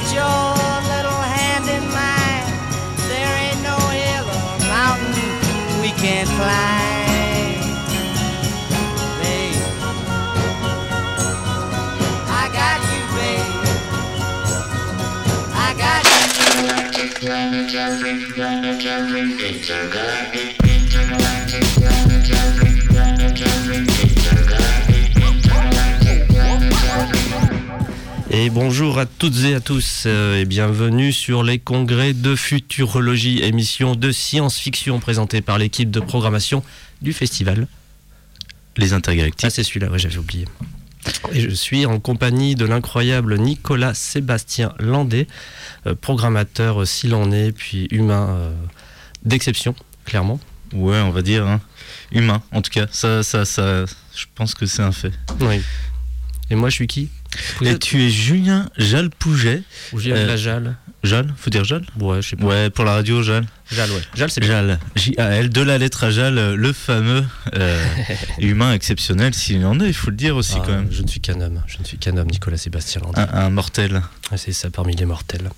Put your little hand in mine. There ain't no hill or mountain we can't climb. Babe, I got you, babe. I got you. Intergalactic, planetary, intergalactic, intergalactic, planetary, planetary, intergalactic, intergalactic, planetary. Et bonjour à toutes et à tous et bienvenue sur les congrès de futurologie, émission de science-fiction présentée par l'équipe de programmation du festival Les Intergalactiques. Ah, c'est celui-là, ouais, j'avais oublié. Et je suis en compagnie de l'incroyable Nicolas Sébastien Landet, programmateur s'il en est, puis humain d'exception, clairement. Ouais, on va dire, hein. Humain, en tout cas, ça, je pense que c'est un fait. Oui. Et moi, je suis qui ? Et tu es Julien Jalpouget. Ou Julien la Jal. Jal, faut dire Jal ? Ouais, je sais pas. Ouais, pour la radio, Jal. Jal, ouais. Jal, c'est bien. Jal, J-A-L, de la lettre à Jal, le fameux humain exceptionnel, s'il en est, il faut le dire aussi quand même. Je ne suis qu'un homme, Nicolas Sébastien Landet. Un mortel. Ouais, c'est ça, parmi les mortels.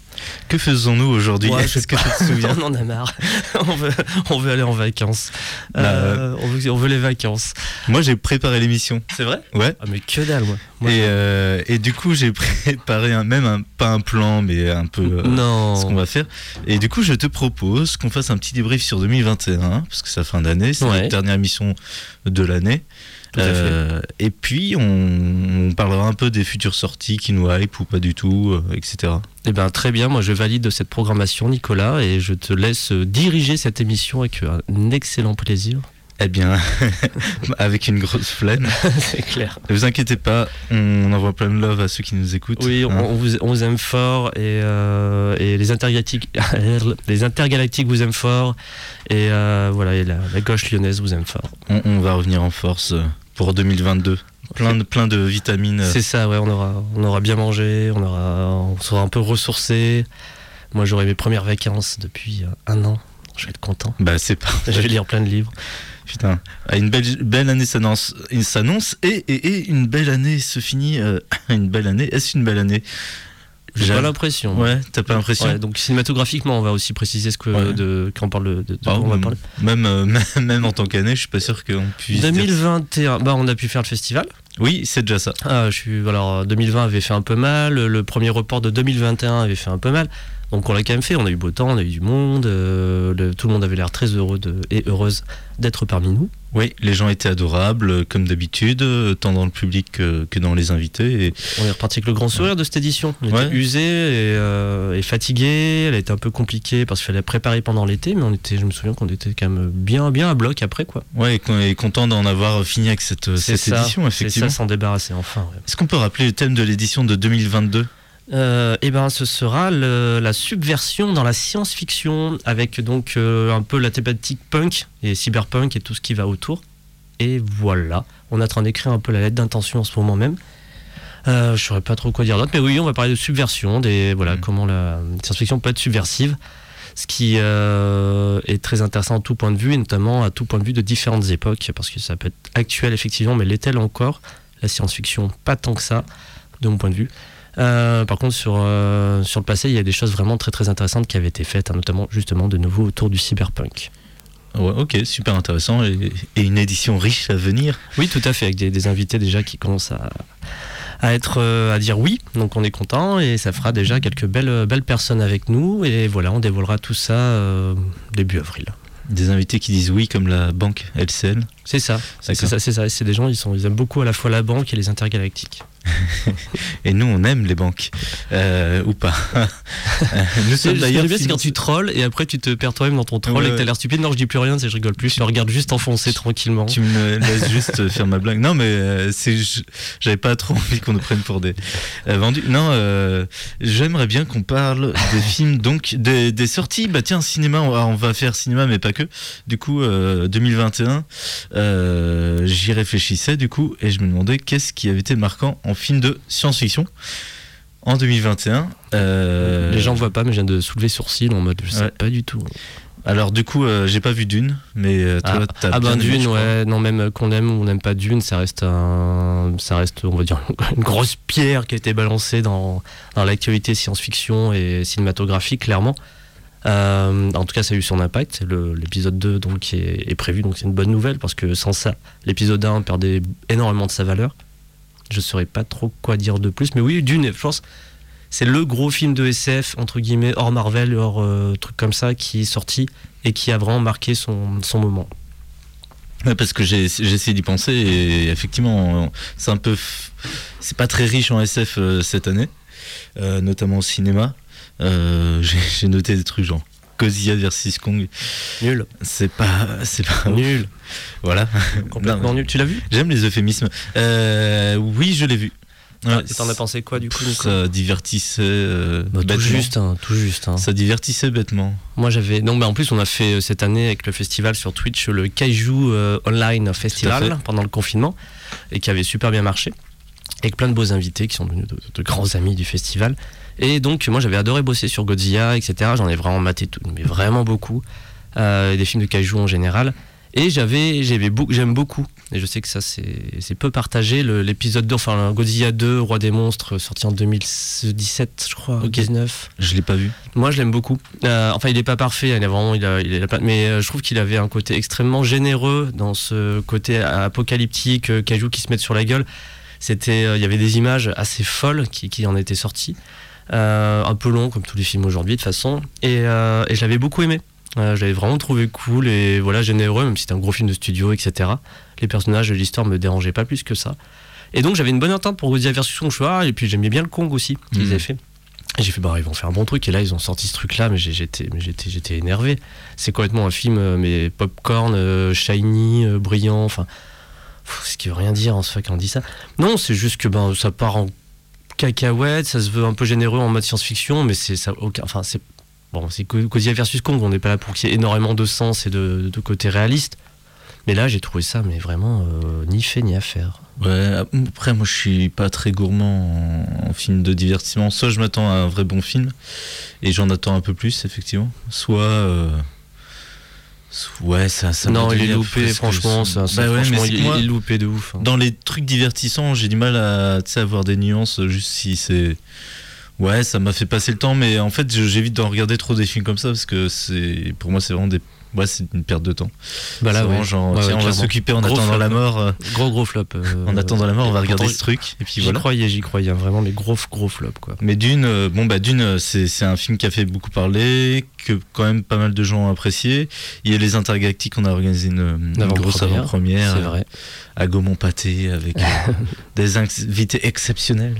Que faisons-nous aujourd'hui ? Ouais, est-ce que tu te souviens ? On en a marre. on veut aller en vacances. On veut les vacances. Moi, j'ai préparé l'émission. C'est vrai ? Ouais. Ah, mais que dalle, moi. Et du coup, j'ai préparé pas un plan, mais un peu ce qu'on va faire. Et du coup, je te propose qu'on fasse un petit débrief sur 2021, parce que c'est la fin d'année, c'est notre dernière émission de l'année. Et puis, on parlera un peu des futures sorties qui nous hype ou pas du tout, etc. Eh bien, très bien, moi je valide cette programmation, Nicolas, et je te laisse diriger cette émission avec un excellent plaisir. Eh bien, avec une grosse flemme. C'est clair. Ne vous inquiétez pas, on envoie plein de love à ceux qui nous écoutent. Oui, on vous aime fort et les intergalactiques vous aiment fort et voilà, et la gauche lyonnaise vous aime fort. On va revenir en force pour 2022. Plein de vitamines. C'est ça, ouais, on aura bien mangé, on sera un peu ressourcé. Moi, j'aurai mes premières vacances depuis un an. Je vais être content. Bah, c'est pas. Je vais lire plein de livres. Putain, une belle année s'annonce et une belle année se finit. Une belle année, est-ce une belle année ? J'ai pas l'impression. Ouais, t'as pas l'impression. Ouais, donc cinématographiquement, on va aussi préciser ce que quand on parle de on va parler. Même en tant qu'année, je suis pas sûr qu'on puisse. 2021, dire... bah on a pu faire le festival. Oui, c'est déjà ça. Alors 2020 avait fait un peu mal, le premier report de 2021 avait fait un peu mal. Donc on l'a quand même fait, on a eu beau temps, on a eu du monde, tout le monde avait l'air très heureux et heureuse d'être parmi nous. Oui, les gens étaient adorables, comme d'habitude, tant dans le public que dans les invités. Et... on est reparti avec le grand sourire de cette édition. On était usés et fatigués, elle a été un peu compliquée parce qu'il fallait préparer pendant l'été, mais je me souviens qu'on était quand même bien à bloc après, quoi. Ouais, et content d'en avoir fini avec cette édition, effectivement. C'est ça, s'en débarrasser, enfin. Ouais. Est-ce qu'on peut rappeler le thème de l'édition de 2022 ? Ce sera la subversion dans la science-fiction avec donc un peu la thématique punk et cyberpunk et tout ce qui va autour. Et voilà, on est en train d'écrire un peu la lettre d'intention en ce moment même. Je saurais pas trop quoi dire d'autre, mais oui, on va parler de subversion, comment la science-fiction peut être subversive, ce qui est très intéressant à tout point de vue et notamment à tout point de vue de différentes époques parce que ça peut être actuel effectivement, mais l'est-elle encore ? La science-fiction, pas tant que ça, de mon point de vue. Par contre sur le passé il y a des choses vraiment très très intéressantes qui avaient été faites, notamment justement de nouveau autour du cyberpunk. Ouais, ok, super intéressant et une édition riche à venir. Oui, tout à fait, avec des invités déjà qui commencent à être à dire oui, donc on est content et ça fera déjà quelques belles personnes avec nous et voilà, on dévoilera tout ça début avril. Des invités qui disent oui, comme la banque LCL. C'est ça. C'est des gens, ils aiment beaucoup à la fois la banque et les intergalactiques. Et nous, on aime les banques. Ou pas. Nous sommes d'ailleurs. C'est quand tu trolles et après tu te perds toi-même dans ton troll et que t'as l'air stupide. Non, je dis plus rien, je rigole plus. Je le regarde juste enfoncer tranquillement. Tu me laisses juste faire ma blague. Non, mais j'avais pas trop envie qu'on nous prenne pour des vendus. Non, j'aimerais bien qu'on parle des films, donc des sorties. Bah tiens, cinéma, on va faire cinéma, mais pas que. Du coup, 2021. J'y réfléchissais du coup et je me demandais qu'est-ce qui avait été marquant en film de science-fiction en 2021. Les gens ne voient pas mais je viens de soulever sourcil en mode je ne sais pas du tout. Alors du coup, j'ai pas vu Dune, mais toi, t'as bien vu, Dune, ouais. Non, même qu'on aime ou on n'aime pas Dune, ça reste, on va dire, une grosse pierre qui a été balancée dans l'actualité science-fiction et cinématographique, clairement. En tout cas, ça a eu son impact. L'épisode 2 donc, est prévu, donc c'est une bonne nouvelle, parce que sans ça, l'épisode 1 perdait énormément de sa valeur. Je saurais pas trop quoi dire de plus, mais oui, Dune, je pense... C'est le gros film de SF, entre guillemets, hors Marvel, hors truc comme ça, qui est sorti et qui a vraiment marqué son moment. Ouais, parce que j'ai essayé d'y penser et effectivement, c'est un peu... C'est pas très riche en SF cette année, notamment au cinéma. J'ai noté des trucs genre Godzilla vs. Kong. Nul. C'est pas nul. Voilà. Complètement nul. Tu l'as vu ? J'aime les euphémismes. Oui, je l'ai vu. Ouais, t'en as pensé quoi du coup? Ça divertissait bêtement. Tout juste. Ça divertissait bêtement. Moi j'avais. Non, mais en plus on a fait cette année avec le festival sur Twitch le Kaiju Online Festival pendant le confinement et qui avait super bien marché avec plein de beaux invités qui sont devenus de grands amis du festival. Et donc moi j'avais adoré bosser sur Godzilla, etc. J'en ai vraiment maté tout, mais vraiment beaucoup des films de Kaiju en général. Et j'aime beaucoup, et je sais que ça c'est peu partagé, l'épisode 2, enfin Godzilla 2, Roi des Monstres, sorti en 2017 je crois, 2019. Je l'ai pas vu. Moi je l'aime beaucoup, enfin il est pas parfait, mais je trouve qu'il avait un côté extrêmement généreux dans ce côté apocalyptique, Kaiju qui se mettent sur la gueule. Il y avait des images assez folles qui en étaient sorties, un peu long comme tous les films aujourd'hui de toute façon, et je l'avais beaucoup aimé. Je l'avais vraiment trouvé cool et voilà, généreux, même si c'était un gros film de studio, etc. Les personnages et l'histoire me dérangeaient pas plus que ça. Et donc j'avais une bonne entente pour Godzilla vs Kong, et puis j'aimais bien le Kong aussi qu'ils avaient fait. Et j'ai fait, bah ils vont faire un bon truc, et là ils ont sorti ce truc là, mais j'étais énervé. C'est complètement un film, mais popcorn, shiny, brillant, enfin. Ce qui veut rien dire en soi quand on dit ça. Non, c'est juste que ben, ça part en cacahuète, ça se veut un peu généreux en mode science-fiction, mais c'est ça, aucun. Enfin, c'est. Bon, c'est Godzilla vs Kong, on n'est pas là pour qu'il y ait énormément de sens et de côté réaliste. Mais là, j'ai trouvé ça, mais vraiment ni fait ni à faire. Ouais, après, moi, je suis pas très gourmand en films de divertissement. Soit je m'attends à un vrai bon film, et j'en attends un peu plus, effectivement. Soit... Ouais, ça non, il est loupé, franchement. Il est loupé de ouf. Hein. Dans les trucs divertissants, j'ai du mal à avoir des nuances, juste si c'est... Ouais, ça m'a fait passer le temps, mais en fait, j'évite d'en regarder trop des films comme ça, parce que pour moi, c'est vraiment ouais, c'est une perte de temps. Bah là, c'est vraiment genre, tiens, on va s'occuper en attendant la mort. Gros flop. En attendant la mort, on va regarder ce truc. Et puis voilà. J'y croyais, vraiment les gros flops, quoi. Mais Dune, c'est un film qui a fait beaucoup parler, que quand même pas mal de gens ont apprécié. Il y a Les Intergalactiques, on a organisé une grosse avant-première. C'est vrai. À Gaumont-Pâté, avec des invités exceptionnels.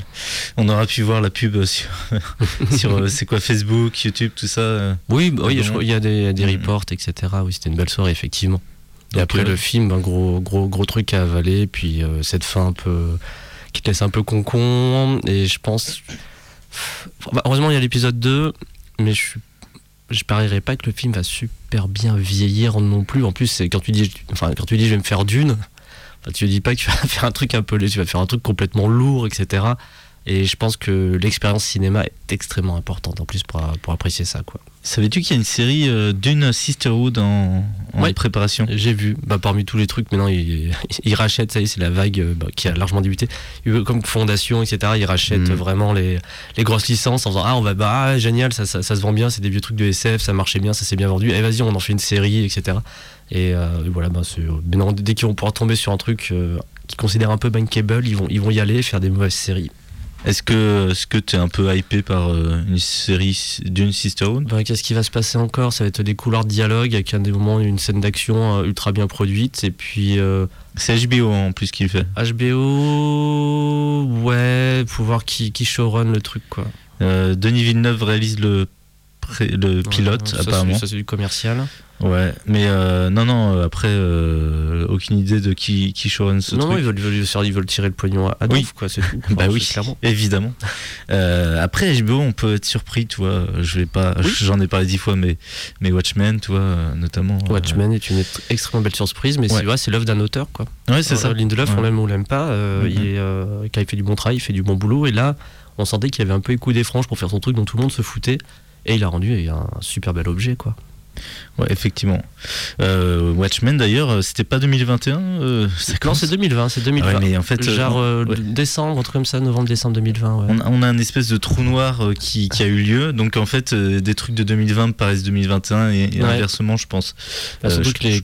On aura pu voir la pub sur c'est quoi, Facebook, YouTube, tout ça. Oui, il y a des reports, etc. Oui, c'était une belle soirée, effectivement. Et après le film, un gros truc à avaler, puis cette fin un peu qui te laisse un peu concon. Et je pense... heureusement, il y a l'épisode 2, mais je parierais pas que le film va super bien vieillir non plus. En plus, quand tu dis je vais me faire Dune, enfin, tu dis pas que tu vas faire un truc un peu léger, tu vas faire un truc complètement lourd, etc. Et je pense que l'expérience cinéma est extrêmement importante en plus pour apprécier ça, quoi. Savais-tu qu'il y a une série Dune Sisterhood en préparation ? J'ai vu. Bah, parmi tous les trucs, maintenant ils rachètent, ça y est, c'est la vague qui a largement débuté. Comme Fondation, etc., ils rachètent vraiment les grosses licences en disant génial, ça se vend bien, c'est des vieux trucs de SF, ça marchait bien, ça s'est bien vendu, et vas-y, on en fait une série, etc. Et voilà, dès qu'on pourra tomber sur un truc qu'ils considèrent un peu bankable, ils vont y aller, faire des mauvaises séries. Est-ce que t'es un peu hypé par une série Dune Sisterhood ? Qu'est-ce qui va se passer encore ? Ça va être des couloirs de dialogue avec un des moments une scène d'action ultra bien produite et puis. C'est HBO en plus qu'il fait. HBO, ouais, pour voir qui showrun le truc, quoi. Denis Villeneuve réalise le pilote, ouais, apparemment. Ça c'est du commercial. Ouais, mais après aucune idée de qui showrun ce truc. Non, ils veulent tirer le pognon à Adolf, quoi, c'est tout. Bah oui, clairement. Évidemment. Après HBO, on peut être surpris, tu vois, j'en ai parlé 10 fois, mais Watchmen, tu vois, notamment. Watchmen est une extrêmement belle surprise, mais c'est vrai, c'est l'œuvre d'un auteur, quoi. Ouais, c'est ça. Lindelof, on l'aime ou on l'aime pas, quand il fait du bon travail, il fait du bon boulot, et là, on sentait qu'il y avait un peu les coups des franges pour faire son truc dont tout le monde se foutait, et il a rendu un super bel objet, quoi. Ouais, effectivement. Watchmen d'ailleurs, c'était pas 2021 Non, c'est 2020, c'est 2020. Ah ouais, mais en fait, genre décembre, entre comme ça, novembre-décembre 2020. Ouais. On a un espèce de trou noir qui a eu lieu, donc en fait, des trucs de 2020 me paraissent 2021 et inversement, je pense. Bah, surtout que les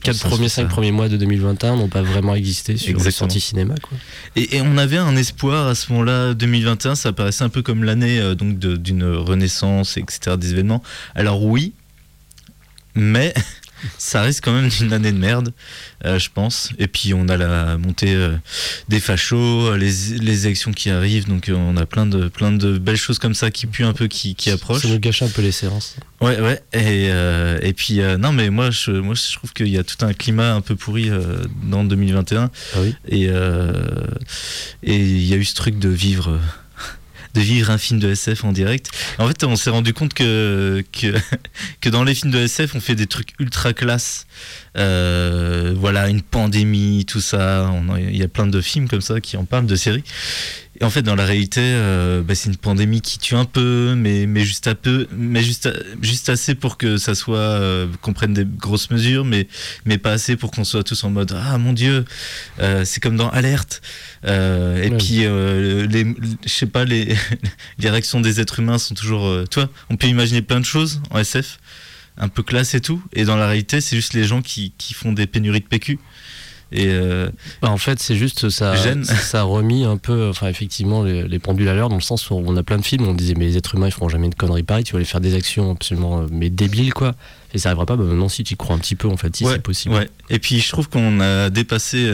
5 premiers mois de 2021 n'ont pas vraiment existé sur les sorties cinéma. Quoi. Et on avait un espoir à ce moment-là, 2021, ça paraissait un peu comme l'année donc d'une renaissance, etc., des événements. Alors oui, mais ça reste quand même une année de merde, je pense. Et puis on a la montée des fachos, les élections qui arrivent, donc on a plein de belles choses comme ça qui puent un peu, qui approchent. Ça nous gâche un peu les séances. Ouais. Et puis non, mais moi je trouve qu'il y a tout un climat un peu pourri dans 2021. Ah oui. Et il y a eu ce truc de vivre un film de SF en direct. En fait, on s'est rendu compte que dans les films de SF, on fait des trucs ultra classe. Voilà, une pandémie, tout ça. Il y a plein de films comme ça qui en parlent, de séries. Et en fait, dans la réalité, c'est une pandémie qui tue un peu, mais juste assez pour que ça soit qu'on prenne des grosses mesures, mais pas assez pour qu'on soit tous en mode ah mon Dieu, c'est comme dans Alerte. Et puis, je sais pas, les réactions des êtres humains sont toujours. Toi, on peut imaginer plein de choses en SF, un peu classe et tout, et dans la réalité, c'est juste les gens qui font des pénuries de PQ. Et en fait, c'est juste ça a remis un peu, enfin effectivement, les pendules à l'heure, dans le sens où on a plein de films où on disait mais les êtres humains ils feront jamais de conneries pareilles, tu vas aller faire des actions absolument mais débiles quoi, et ça arrivera pas. Maintenant si tu y crois un petit peu en fait, si c'est possible. Ouais. Et puis je trouve qu'on a dépassé,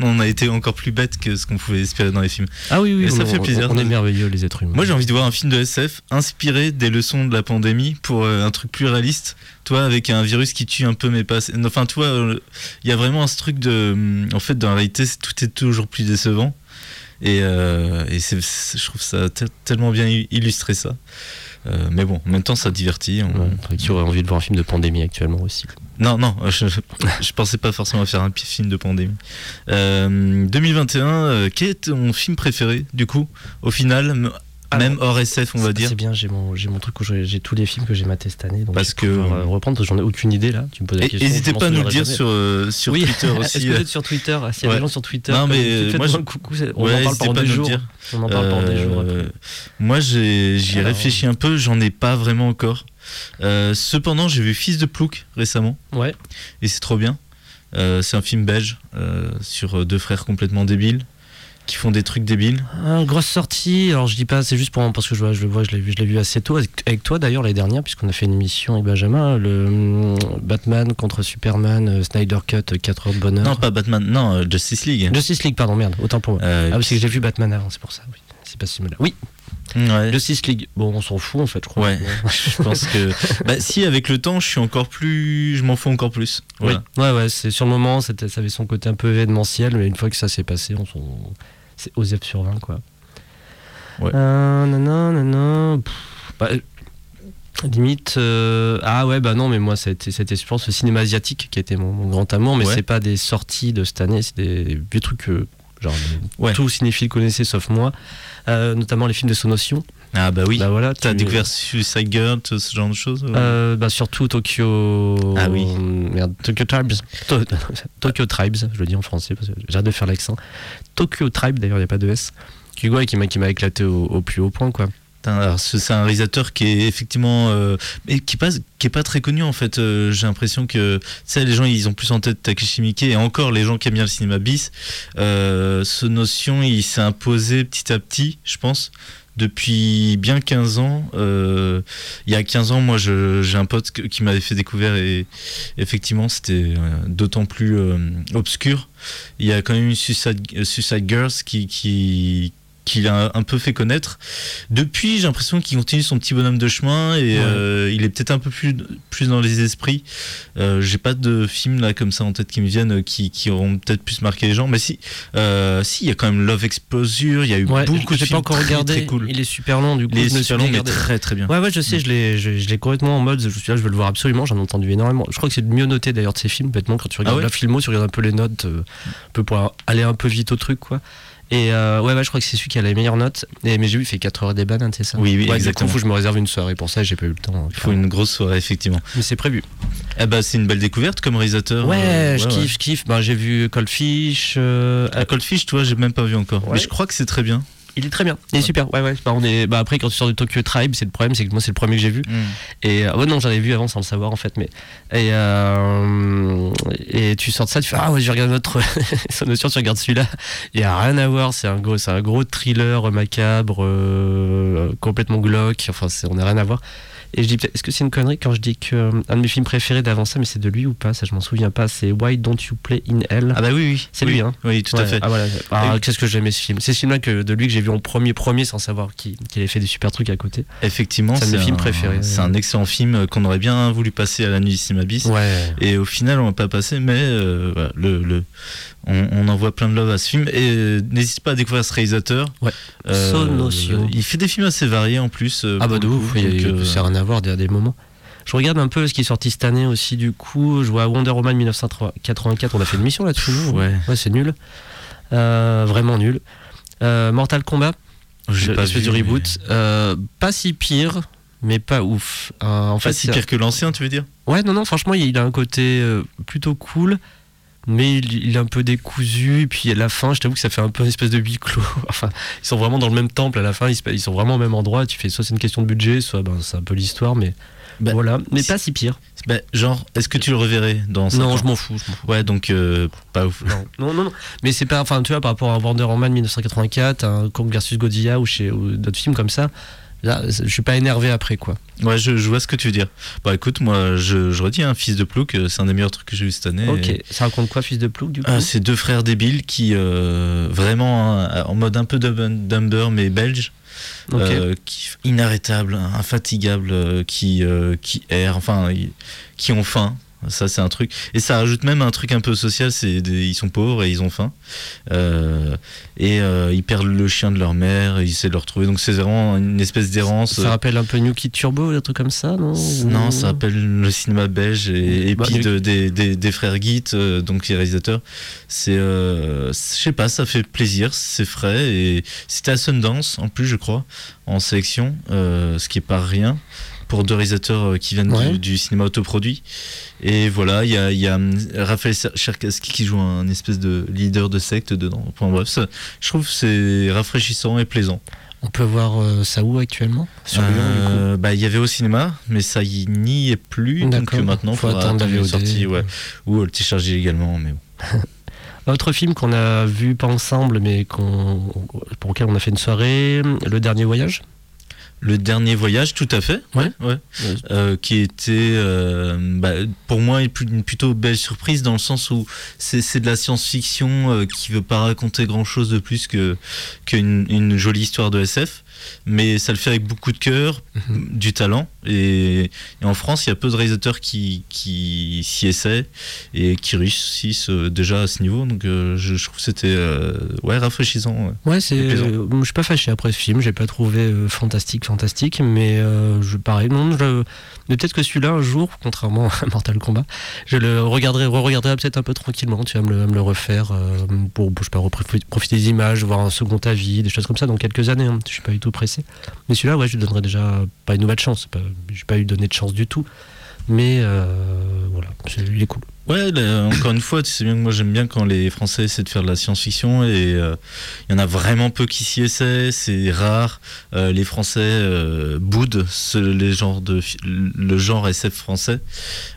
on a été encore plus bête que ce qu'on pouvait espérer dans les films. Ah oui, ça fait plaisir. On est merveilleux les êtres humains. Moi j'ai envie de voir un film de SF inspiré des leçons de la pandémie pour un truc plus réaliste. Toi avec un virus qui tue un peu mais pas. Enfin toi, il y a vraiment ce truc de, en fait dans la réalité tout est toujours plus décevant et je trouve ça tellement bien illustré ça. Mais bon, en même temps, ça divertit. Qui aurait envie de voir un film de pandémie actuellement aussi. Non, je pensais pas forcément faire un film de pandémie. 2021, quel est ton film préféré, du coup, au final, même hors SF, on va dire. C'est bien, j'ai mon truc où j'ai tous les films que j'ai maté cette année. Donc parce que reprendre, parce que j'en ai aucune idée là. Tu me poses la question. N'hésitez pas à nous le dire sur Twitter aussi. Est-ce que vous êtes sur Twitter? S'il y a des gens sur Twitter, non, mais moi, coucou, on en parle pendant des jours. On en parle pendant des jours. Moi, j'y ai réfléchi un peu. J'en ai pas vraiment encore. Cependant, j'ai vu Fils de Plouc récemment. Ouais. Et c'est trop bien. C'est un film belge sur deux frères complètement débiles. Qui font des trucs débiles. Grosse sortie, alors je dis pas, c'est juste parce que je l'ai vu assez tôt, avec toi d'ailleurs l'année dernière, puisqu'on a fait une émission avec Benjamin, le Batman contre Superman, Snyder Cut, 4 heures de bonheur. Non, pas Batman, non, Justice League, pardon, merde, autant pour moi. Oui, c'est que j'ai vu Batman avant, c'est pour ça, oui. C'est pas ce mot-là. Oui. Ouais. Justice League, bon on s'en fout en fait je crois. Ouais. Je pense que si avec le temps je m'en fous encore plus. Voilà. Oui. Ouais c'est sur le moment, ça avait son côté un peu événementiel, mais une fois que ça s'est passé, c'est OZEP sur 20 quoi. Ouais. Limite non mais moi ça a été je pense le cinéma asiatique qui a été mon grand amour, mais c'est pas des sorties de cette année, c'est des trucs genre tout cinéphile connaissait sauf moi, notamment les films de Sono. Ah bah oui, bah voilà, t'as découvert Suicide Girls, ce genre de choses surtout Tokyo... Ah oui. Merde, Tokyo Tribes. Tokyo Tribes, je le dis en français, parce que j'arrête de faire l'accent. Tokyo Tribes, d'ailleurs, il n'y a pas de S. Qui m'a éclaté au plus haut point, quoi. Alors, c'est un réalisateur qui est effectivement qui est pas très connu en fait. J'ai l'impression que les gens ils ont plus en tête Takeshi Miike, et encore les gens qui aiment bien le cinéma bis. Ce notion il s'est imposé petit à petit, je pense. Depuis bien 15 ans, il y a 15 ans, moi j'ai un pote qui m'avait fait découvrir, et effectivement c'était d'autant plus obscur. Il y a quand même une Suicide Girls qu'il a un peu fait connaître. Depuis, j'ai l'impression qu'il continue son petit bonhomme de chemin, et il est peut-être un peu plus dans les esprits. J'ai pas de films là comme ça en tête qui me viennent qui auront peut-être plus marqué les gens, mais si il y a quand même Love Exposure, il y a eu beaucoup de films pas encore regardé, très cool. Il est super long du coup. Il est super long mais très très bien. Ouais, je sais, je l'ai complètement en mode je veux le voir absolument, j'en ai entendu énormément. Je crois que c'est le mieux noté d'ailleurs de ces films, bêtement quand tu regardes la filmo, tu regardes un peu les notes, un peu pour aller un peu vite au truc quoi. Et ouais, je crois que c'est celui qui a les meilleures notes. Et, mais j'ai vu, il fait 4 heures des bannes, c'est ça? Oui, ouais, exactement. Du coup, faut que je me réserve une soirée pour ça, j'ai pas eu le temps. Il faut une grosse soirée, effectivement. Mais c'est prévu. Eh ben, c'est une belle découverte comme réalisateur. Ouais, je kiffe. Ben, j'ai vu Cold Fish. Cold Fish, tu vois, j'ai même pas vu encore. Ouais. Mais je crois que c'est très bien. Il est très bien, il est super. Ouais. Bah, après, quand tu sors de Tokyo Tribes, c'est le problème, c'est que moi, c'est le premier que j'ai vu. Et non, j'en avais vu avant sans le savoir en fait. Mais et tu sors de ça, tu fais ah ouais, je regarde notre Sono, tu regardes celui-là. Il y a rien à voir, c'est un gros thriller macabre, complètement glauque. Enfin, on n'a rien à voir. Et je dis, est-ce que c'est une connerie quand je dis que un de mes films préférés d'avant ça, mais c'est de lui ou pas? Ça, je m'en souviens pas. C'est Why Don't You Play in Hell. Ah bah oui, c'est lui, hein. Oui, tout à fait. Ah voilà. Ah, qu'est-ce que j'aimais ce film. C'est ce film-là de lui que j'ai vu en premier sans savoir qu'il avait fait des super trucs à côté. Effectivement, c'est un de mes films préférés. C'est un excellent film qu'on aurait bien voulu passer à la Nullissima Bis. Ouais. Et au final, on l'a pas passé, mais voilà, on envoie plein de love à ce film. Et n'hésite pas à découvrir ce réalisateur. Ouais. Sono. Il fait des films assez variés en plus. Ah bah de ouf. Ça rien à voir à des moments. Je regarde un peu ce qui est sorti cette année aussi, du coup. Je vois Wonder Woman 1984. On a fait une mission là-dessus. Ouais, c'est nul. Vraiment nul. Mortal Kombat. J'ai pas vu du reboot. Mais... pas si pire, mais pas ouf. Pas si pire que l'ancien, tu veux dire? Ouais, non, franchement, il a un côté plutôt cool. Mais il est un peu décousu, et puis à la fin, je t'avoue que ça fait un peu une espèce de huis clos. Enfin, ils sont vraiment dans le même temple à la fin, ils sont vraiment au même endroit. Tu fais soit c'est une question de budget, soit c'est un peu l'histoire, mais voilà. Mais pas si pire. Est-ce que tu le reverrais dans ça? Non, je m'en fous. Ouais, donc pas ouf. Non. Mais c'est pas, enfin, tu vois, par rapport à Wonder Woman 1984, un Kong vs Godzilla ou d'autres films comme ça. Là, je suis pas énervé après quoi. Ouais, je vois ce que tu veux dire. Bah écoute, moi je redis Fils de Plouc, c'est un des meilleurs trucs que j'ai vu cette année. Ok, ça raconte quoi Fils de Plouc du coup? C'est deux frères débiles qui vraiment en mode un peu Dumber mais belge. Okay. Inarrêtable, infatigable, qui erre, qui ont faim. Ça c'est un truc, et ça rajoute même un truc un peu social, ils sont pauvres et ils ont faim, et ils perdent le chien de leur mère et ils essaient de le retrouver, donc c'est vraiment une espèce d'errance. Ça rappelle un peu New Kid Turbo, un truc comme ça? Non, ça rappelle le cinéma belge et puis des frères Guitt, donc les réalisateurs. C'est je sais pas, ça fait plaisir, c'est frais, et c'était à Sundance en plus je crois, en sélection, ce qui est pas rien pour deux réalisateurs qui viennent du cinéma autoproduit. Et voilà, il y a Raphaël Cherkassky qui joue un espèce de leader de secte dedans. Enfin, bref, ça, je trouve que c'est rafraîchissant et plaisant. On peut voir ça où actuellement? Sur Lyon, il y avait au cinéma, mais ça n'y est plus. D'accord. Donc maintenant, il faut attendre la sortie. Ouais. Ou le télécharger également, mais bon. Autre film qu'on a vu, pas ensemble, mais pour lequel on a fait une soirée, Le Dernier Voyage. Le Dernier Voyage, tout à fait, ouais. Qui était, pour moi, une plutôt belle surprise, dans le sens où c'est de la science-fiction qui veut pas raconter grand-chose de plus qu'une jolie histoire de SF, mais ça le fait avec beaucoup de cœur, du talent, et en France, il y a peu de réalisateurs qui s'y essaient et qui réussissent déjà à ce niveau, donc je trouve que c'était rafraîchissant. Ouais, je suis pas fâché après ce film, j'ai pas trouvé fantastique, mais pareil, mais peut-être que celui-là un jour, contrairement à Mortal Kombat, je le re-regarderai peut-être un peu tranquillement, tu vas me le refaire pour je sais pas, profiter des images, voir un second avis, des choses comme ça dans quelques années, hein. Je suis pas du tout pressé, mais celui-là je lui donnerai déjà pas une nouvelle chance, j'ai pas eu donné de chance du tout, mais voilà, il est cool. Ouais, là, encore une fois, tu sais bien que moi j'aime bien quand les Français essaient de faire de la science-fiction, et y en a vraiment peu qui s'y essaient, c'est rare. Les Français boudent le genre SF français,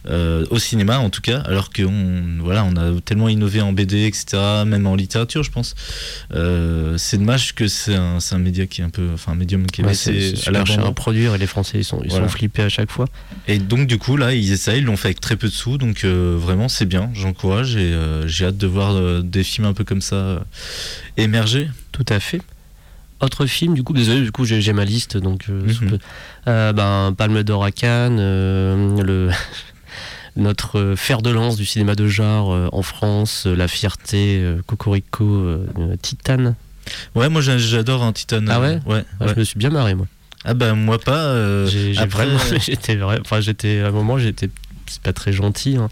au cinéma en tout cas, alors qu'on a tellement innové en BD, etc., même en littérature, je pense. C'est dommage que c'est un média qui est un médium qui est laissé à la recherche à produire, et les Français ils sont flippés à chaque fois. Et donc du coup là, ils essayent, ils l'ont fait avec très peu de sous, donc vraiment c'est bien, j'encourage, et j'ai hâte de voir des films un peu comme ça émerger. Tout à fait. Autre film du coup, désolé, du coup j'ai ma liste, donc Palme d'Or à Cannes, notre fer de lance du cinéma de genre en France, la fierté, Cocorico, Titane. Ouais, moi j'adore Titane. Ah ouais, ouais, je me suis bien marré moi. Ah ben moi pas. Après... j'étais à un moment, j'étais pas très gentil, hein.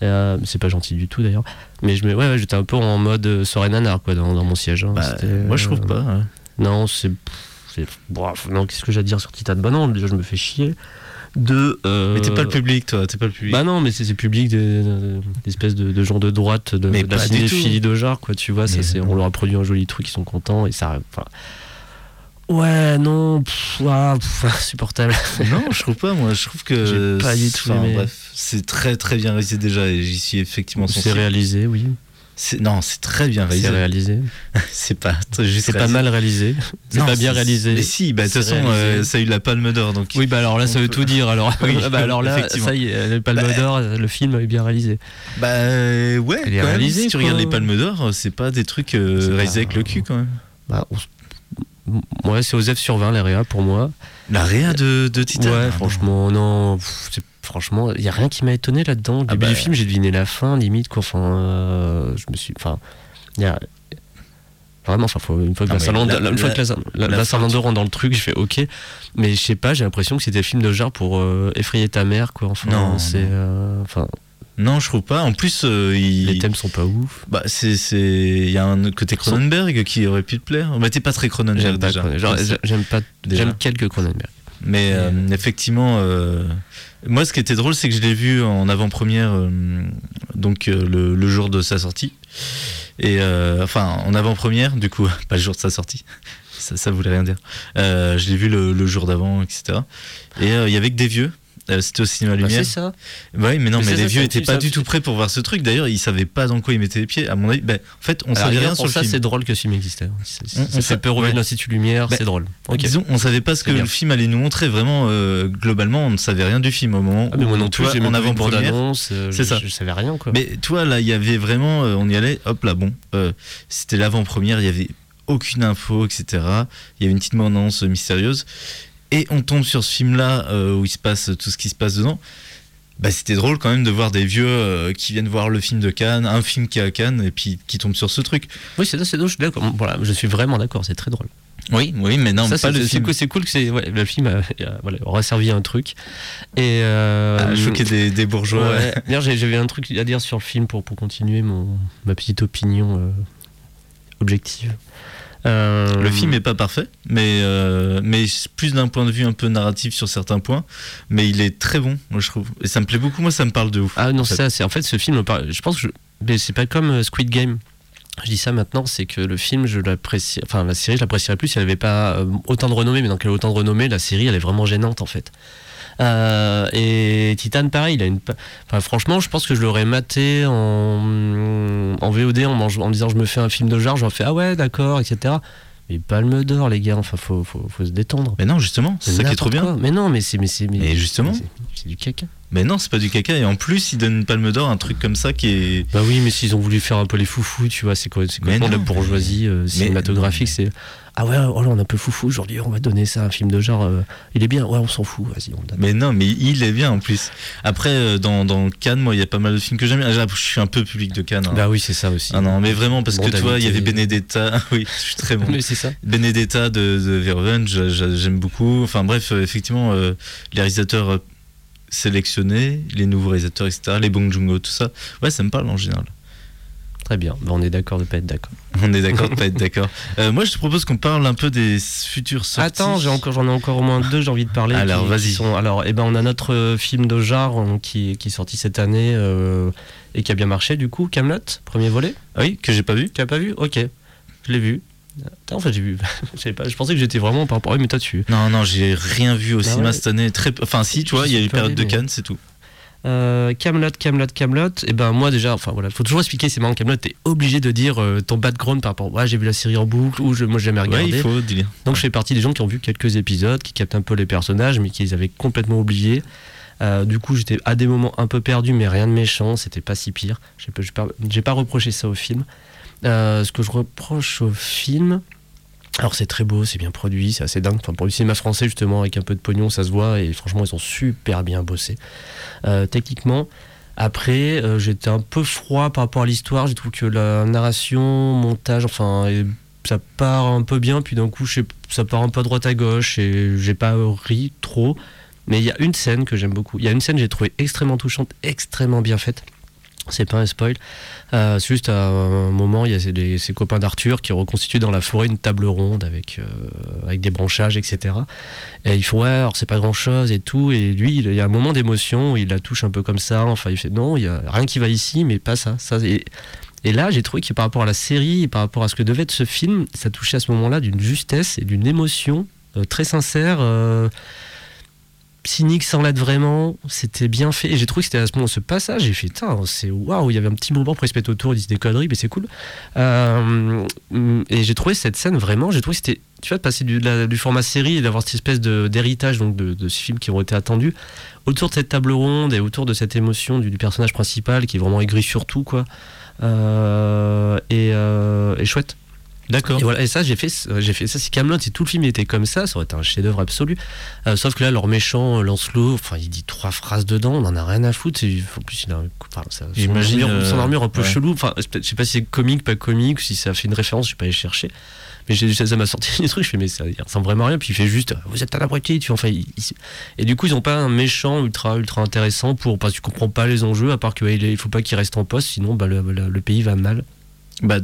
C'est pas gentil du tout d'ailleurs. Mais ouais, j'étais un peu en mode soirée nanar quoi, dans mon siège. Hein. Bah, moi je trouve pas. Hein. Non, non, qu'est-ce que j'ai à dire sur Titane ? Bah non, déjà je me fais chier. Mais t'es pas le public, toi, t'es pas le public. Bah non, mais c'est le public d'espèces de gens de droite, de la cinéphilie de genre, quoi, tu vois. Ça, on leur a produit un joli truc, ils sont contents, et ça. Ouais, non, insupportable. Non, je trouve pas, moi, je trouve que. J'ai pas du tout aimé. Bref, c'est très très bien réalisé déjà, et j'y suis effectivement sensible. C'est réalisé, oui. Non, c'est très bien réalisé. C'est réalisé. C'est pas mal réalisé. C'est pas bien réalisé. Mais si, de toute façon, ça a eu la Palme d'Or. Donc... Oui, bah alors là, ça veut tout dire. Alors, oui, bah alors là, ça y est, la Palme d'Or, le film est bien réalisé. Bah ouais, quand même, réalisé, si tu regardes les Palmes d'Or, c'est pas des trucs réalisés avec le cul quand même. Bah, ouais, c'est aux F sur 20 la réa pour moi. La réa de Titane. Ouais, franchement, non, c'est pas. Franchement, il n'y a rien qui m'a étonné là-dedans. Au début du film, j'ai deviné la fin, limite. Quoi. Enfin, je me suis... Vraiment, une fois que Vincent Landau rentre dans le truc, je fais OK. Mais je sais pas, j'ai l'impression que c'était le film de genre pour effrayer ta mère. Quoi. Enfin, non, c'est... Non, je trouve pas. En plus, les thèmes sont pas ouf. Bah, il y a un côté Cronenberg qui aurait pu te plaire. Mais t'es pas très Cronenberg déjà. J'aime quelques Cronenberg. Mais effectivement... Moi, ce qui était drôle, c'est que je l'ai vu en avant-première, le jour de sa sortie. Et en avant-première, du coup, pas le jour de sa sortie. Ça voulait rien dire. Je l'ai vu le jour d'avant, etc. Et il y avait que des vieux. C'était au cinéma Lumière. C'est ça. Oui, mais non, mais les vieux n'étaient pas du tout prêts pour voir ce truc. D'ailleurs, ils ne savaient pas dans quoi ils mettaient les pieds. À mon avis, en fait, on ne savait rien sur le film. C'est drôle que ce film existait. On fait peur au l'Institut Lumière, c'est drôle. Okay. Disons, on ne savait pas ce que le film allait nous montrer. Vraiment, globalement, on ne savait rien du film au moment où moi non plus, j'ai en avant-première. C'est ça. Je ne savais rien. Quoi. Mais toi, là, il y avait vraiment. On y allait, hop là, bon. C'était l'avant-première, il n'y avait aucune info, etc. Il y avait une petite annonce mystérieuse. Et on tombe sur ce film-là où il se passe tout ce qui se passe dedans. Bah, c'était drôle quand même de voir des vieux qui viennent voir le film de Cannes, un film qui est à Cannes, et puis qui tombe sur ce truc. Oui, c'est drôle, je suis d'accord. Voilà, je suis vraiment d'accord, c'est très drôle. Oui, mais non, ça, pas le film. C'est cool que le film aura servi à un truc. Et choquer des bourgeois. Ouais. D'ailleurs, j'avais un truc à dire sur le film pour continuer ma petite opinion objective. Le film n'est pas parfait, mais plus d'un point de vue un peu narratif sur certains points, mais il est très bon, moi je trouve. Et ça me plaît beaucoup, moi ça me parle de ouf. Ah non, ça, c'est en fait ce film, je pense que mais c'est pas comme Squid Game. Je dis ça maintenant, c'est que le film, la série, je l'apprécierais plus si elle n'avait pas autant de renommée, mais donc elle a autant de renommée, la série, elle est vraiment gênante en fait. Et Titane pareil, franchement je pense que je l'aurais maté en VOD en me disant je me fais un film de genre, j'en fais ah ouais d'accord etc. Mais Palme d'Or les gars, enfin faut se détendre. Mais non justement, c'est ça qui est trop bien. Mais non mais justement c'est du caca. Mais non, c'est pas du caca, et en plus, ils donnent une Palme d'Or, un truc comme ça qui est. Bah oui, mais s'ils ont voulu faire un peu les foufous, tu vois, c'est quoi la bourgeoisie cinématographique, c'est. Ah ouais, oh là, on est un peu foufou aujourd'hui, on va donner ça, un film de genre, il est bien, ouais, on s'en fout, vas-y, on donne. Mais non, mais il est bien en plus. Après, dans Cannes, moi, il y a pas mal de films que j'aime bien. Je suis un peu public de Cannes. Hein. Bah oui, c'est ça aussi. Ah non, mais vraiment, parce que tu vois, il y avait Benedetta, oui, je suis très bon. Mais c'est ça. Benedetta de Verhoeven, j'aime beaucoup. Enfin bref, effectivement, les réalisateurs. Sélectionner les nouveaux réalisateurs, etc., les Bong Joon-ho, tout ça. Ouais, ça me parle en général. Très bien. On est d'accord de pas être d'accord. Moi, je te propose qu'on parle un peu des futures sorties. Attends, j'en ai encore au moins deux, j'ai envie de parler. Alors, vas-y. On a notre film de genre qui est sorti cette année et qui a bien marché, du coup. Kaamelott, premier volet. Ah oui, que j'ai pas vu. Tu l'as pas vu ? Ok. Je l'ai vu. En fait, j'ai vu. Je pensais que j'étais vraiment par rapport à eux, mais toi, tu. Non, j'ai rien vu au cinéma cette année. Enfin, si, tu vois, il y a eu une période de Cannes, c'est tout. Kaamelott. Et ben, moi, déjà, faut toujours expliquer, c'est marrant. Kaamelott, t'es obligé de dire ton background par rapport. Ouais, j'ai vu la série en boucle, ou moi, j'ai jamais regardé. Ouais, il faut dire. Donc, je fais partie des gens qui ont vu quelques épisodes, qui captent un peu les personnages, mais qu'ils avaient complètement oubliés. Du coup, j'étais à des moments un peu perdu, mais rien de méchant, c'était pas si pire. J'ai pas reproché ça au film. Ce que je reproche au film, alors c'est très beau, c'est bien produit, c'est assez dingue, pour le cinéma français justement avec un peu de pognon ça se voit et franchement ils ont super bien bossé techniquement. Après j'étais un peu froid par rapport à l'histoire, j'ai trouvé que la narration, montage, ça part un peu bien puis d'un coup ça part un peu à droite à gauche et j'ai pas ri trop, mais il y a une scène que j'aime beaucoup, j'ai trouvé extrêmement touchante, extrêmement bien faite. C'est pas un spoil. C'est juste à un moment, il y a ses copains d'Arthur qui reconstituent dans la forêt une table ronde avec des branchages, etc. Et ils font ouais, alors c'est pas grand chose et tout. Et lui, il y a un moment d'émotion, il la touche un peu comme ça. Enfin, il fait non, il y a rien qui va ici, mais pas ça. Et là, j'ai trouvé que par rapport à la série, et par rapport à ce que devait être ce film, ça touchait à ce moment-là d'une justesse et d'une émotion très sincère. Cynique sans l'être vraiment, c'était bien fait. Et j'ai trouvé que c'était à ce moment, ce passage, j'ai fait c'est waouh, il y avait un petit moment pour se mettre autour, ils disent des conneries, mais c'est cool. Et j'ai trouvé cette scène vraiment, j'ai trouvé que c'était, tu vois, de passer du format série et d'avoir cette espèce d'héritage donc de ces films qui ont été attendus autour de cette table ronde et autour de cette émotion du personnage principal qui est vraiment aigri sur tout, quoi. Et chouette. D'accord. Et, voilà, et ça, j'ai fait ça. Si Kaamelott, si tout le film était comme ça, ça aurait été un chef-d'œuvre absolu. Sauf que là, leur méchant Lancelot, enfin, il dit 3 phrases dedans, on en a rien à foutre. En plus, il a son armure un peu chelou. Enfin, je sais pas si c'est comique, pas comique, si ça fait une référence, je suis pas allé chercher. Mais ça m'a sorti des trucs. Je fais mais ça ressemble vraiment à rien. Puis il fait juste, vous êtes un abruti. Et du coup, ils ont pas un méchant ultra intéressant parce que tu comprends pas les enjeux. À part que il faut pas qu'il reste en poste, sinon le pays va mal.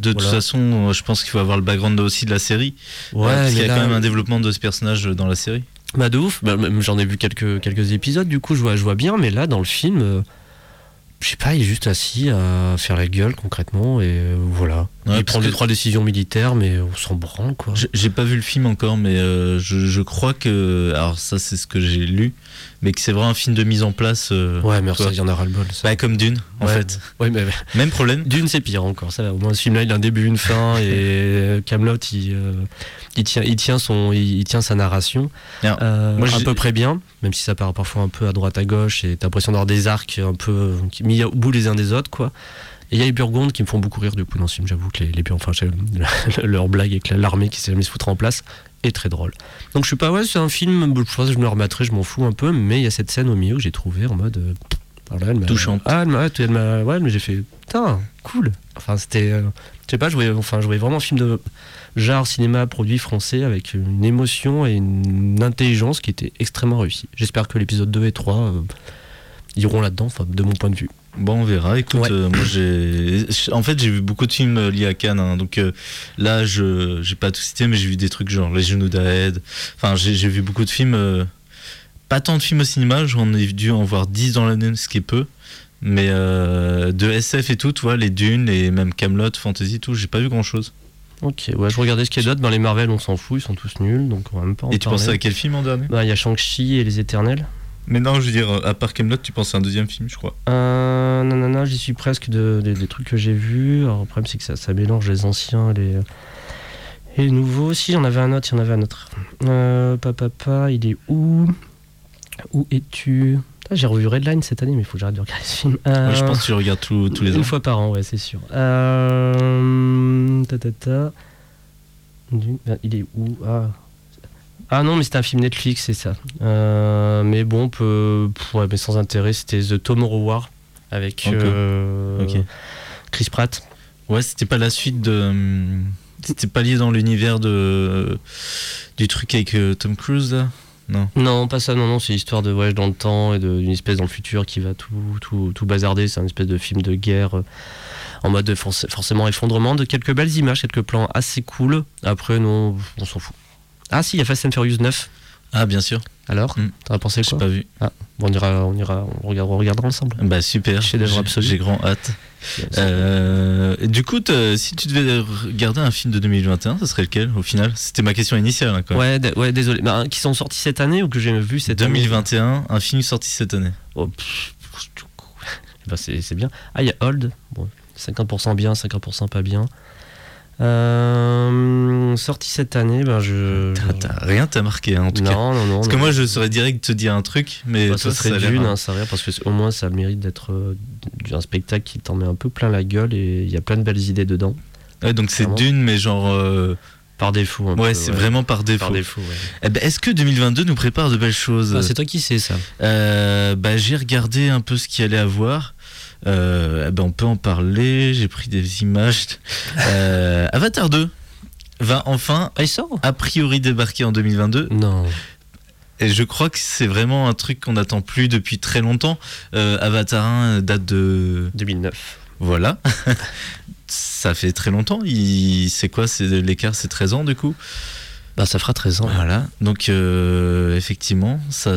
Toute façon, je pense qu'il faut avoir le background aussi de la série. Ouais, parce qu'il y a quand même un développement de ce personnage dans la série. De ouf. J'en ai vu quelques épisodes, du coup, je vois bien, mais là, dans le film, je sais pas, il est juste assis à faire la gueule concrètement, et voilà. Ouais, il prend 2-3 décisions militaires, mais on s'en branle, quoi. J'ai pas vu le film encore, mais je crois que. Alors, ça, c'est ce que j'ai lu, mais que c'est vraiment un film de mise en place. Ouais, mais ça, il y en a ras-le-bol. Comme Dune, en fait. Ouais, mais même problème. Dune, c'est pire encore. Ça, au moins, ce film-là, il a un début, une fin, et Kaamelott, il tient sa narration à peu près bien, même si ça part parfois un peu à droite, à gauche, et t'as l'impression d'avoir des arcs un peu mis au bout les uns des autres, quoi. Et il y a les Burgondes qui me font beaucoup rire du coup dans ce film, j'avoue que leur blague avec l'armée qui s'est jamais se foutre en place est très drôle. Donc je suis pas, c'est un film, je pense que je me le remettrai, je m'en fous un peu, mais il y a cette scène au milieu que j'ai trouvée en mode... touchante. Mais j'ai fait, putain, cool. Enfin c'était, je sais pas, je voyais vraiment un film de genre cinéma produit français avec une émotion et une intelligence qui était extrêmement réussie. J'espère que l'épisode 2 et 3 iront là-dedans, de mon point de vue. Bon, on verra. Écoute, moi j'ai vu beaucoup de films liés à Cannes, hein, donc là j'ai pas tout cité, mais j'ai vu des trucs genre Les Genoux d'Aed. Enfin, j'ai vu beaucoup de films, pas tant de films au cinéma. J'en ai dû en voir 10 dans l'année, ce qui est peu. Mais de SF et tout, tu vois, les Dunes et même Kaamelott, Fantasy, tout, j'ai pas vu grand chose. Ok, ouais, je regardais ce qu'il y a d'autre. Les Marvel, on s'en fout, ils sont tous nuls, donc on va même pas en parler. Et tu pensais à quel film en dernier ? Il y a Shang-Chi et Les Éternels. Mais non, je veux dire, à part Kaamelott, tu penses à un deuxième film, je crois. Non, j'y suis presque des trucs que j'ai vus. Alors, le problème, c'est que ça mélange les anciens et les nouveaux. Si, il y en avait un autre. Papa, il est où ? Où es-tu ? J'ai revu Redline cette année, mais il faut que j'arrête de regarder ce film. Ouais, je pense que tu regardes tous les ans. Une fois par an, ouais, c'est sûr. Il est où ? Ah non, mais c'était un film Netflix, c'est ça. Mais bon, mais sans intérêt, c'était The Tomorrow War avec Chris Pratt. Ouais, c'était pas la suite de... C'était pas lié dans l'univers du truc avec Tom Cruise, là ? Non, pas ça, non, c'est l'histoire de voyage dans le temps et d'une espèce dans le futur qui va tout bazarder. C'est un espèce de film de guerre en mode forcément effondrement, de quelques belles images, quelques plans assez cool. Après, non, on s'en fout. Ah si, il y a Fast and Furious 9. Ah bien sûr. Alors, t'en as pensé quoi ? J'ai pas vu. Ah, bon, on regardera ensemble. Bah super. Chef-d'œuvre absolu. J'ai grand hâte. Du coup, si tu devais regarder un film de 2021, ça serait lequel au final ? C'était ma question initiale. Hein, quoi. Ouais, désolé. Bah, qui sont sortis cette année ou que j'ai vu cette 2021, année ? 2021, un film sorti cette année. Oh, bah, c'est bien. Ah, il y a Old. Bon, 50% bien, 50% pas bien. Sorti cette année, rien t'a marqué, hein, en tout cas. Non. Parce que moi, je saurais direct te dire un truc, mais ça serait Dune, hein, ça a l'air, parce que au moins, ça mérite d'être un spectacle qui t'en met un peu plein la gueule et il y a plein de belles idées dedans. Ouais, donc c'est Dune, mais genre. Par défaut. Vraiment par défaut. Eh ben, est-ce que 2022 nous prépare de belles choses ? C'est toi qui sais ça. J'ai regardé un peu ce qu'il allait avoir. On peut en parler. J'ai pris des images. Avatar 2 va enfin, a priori, débarquer en 2022. Non. Et je crois que c'est vraiment un truc qu'on n'attend plus depuis très longtemps. Avatar 1 date de... 2009. Voilà. Ça fait très longtemps. C'est quoi, c'est l'écart, c'est 13 ans du coup? Bah, ça fera 13 ans. Voilà. Donc, effectivement, ça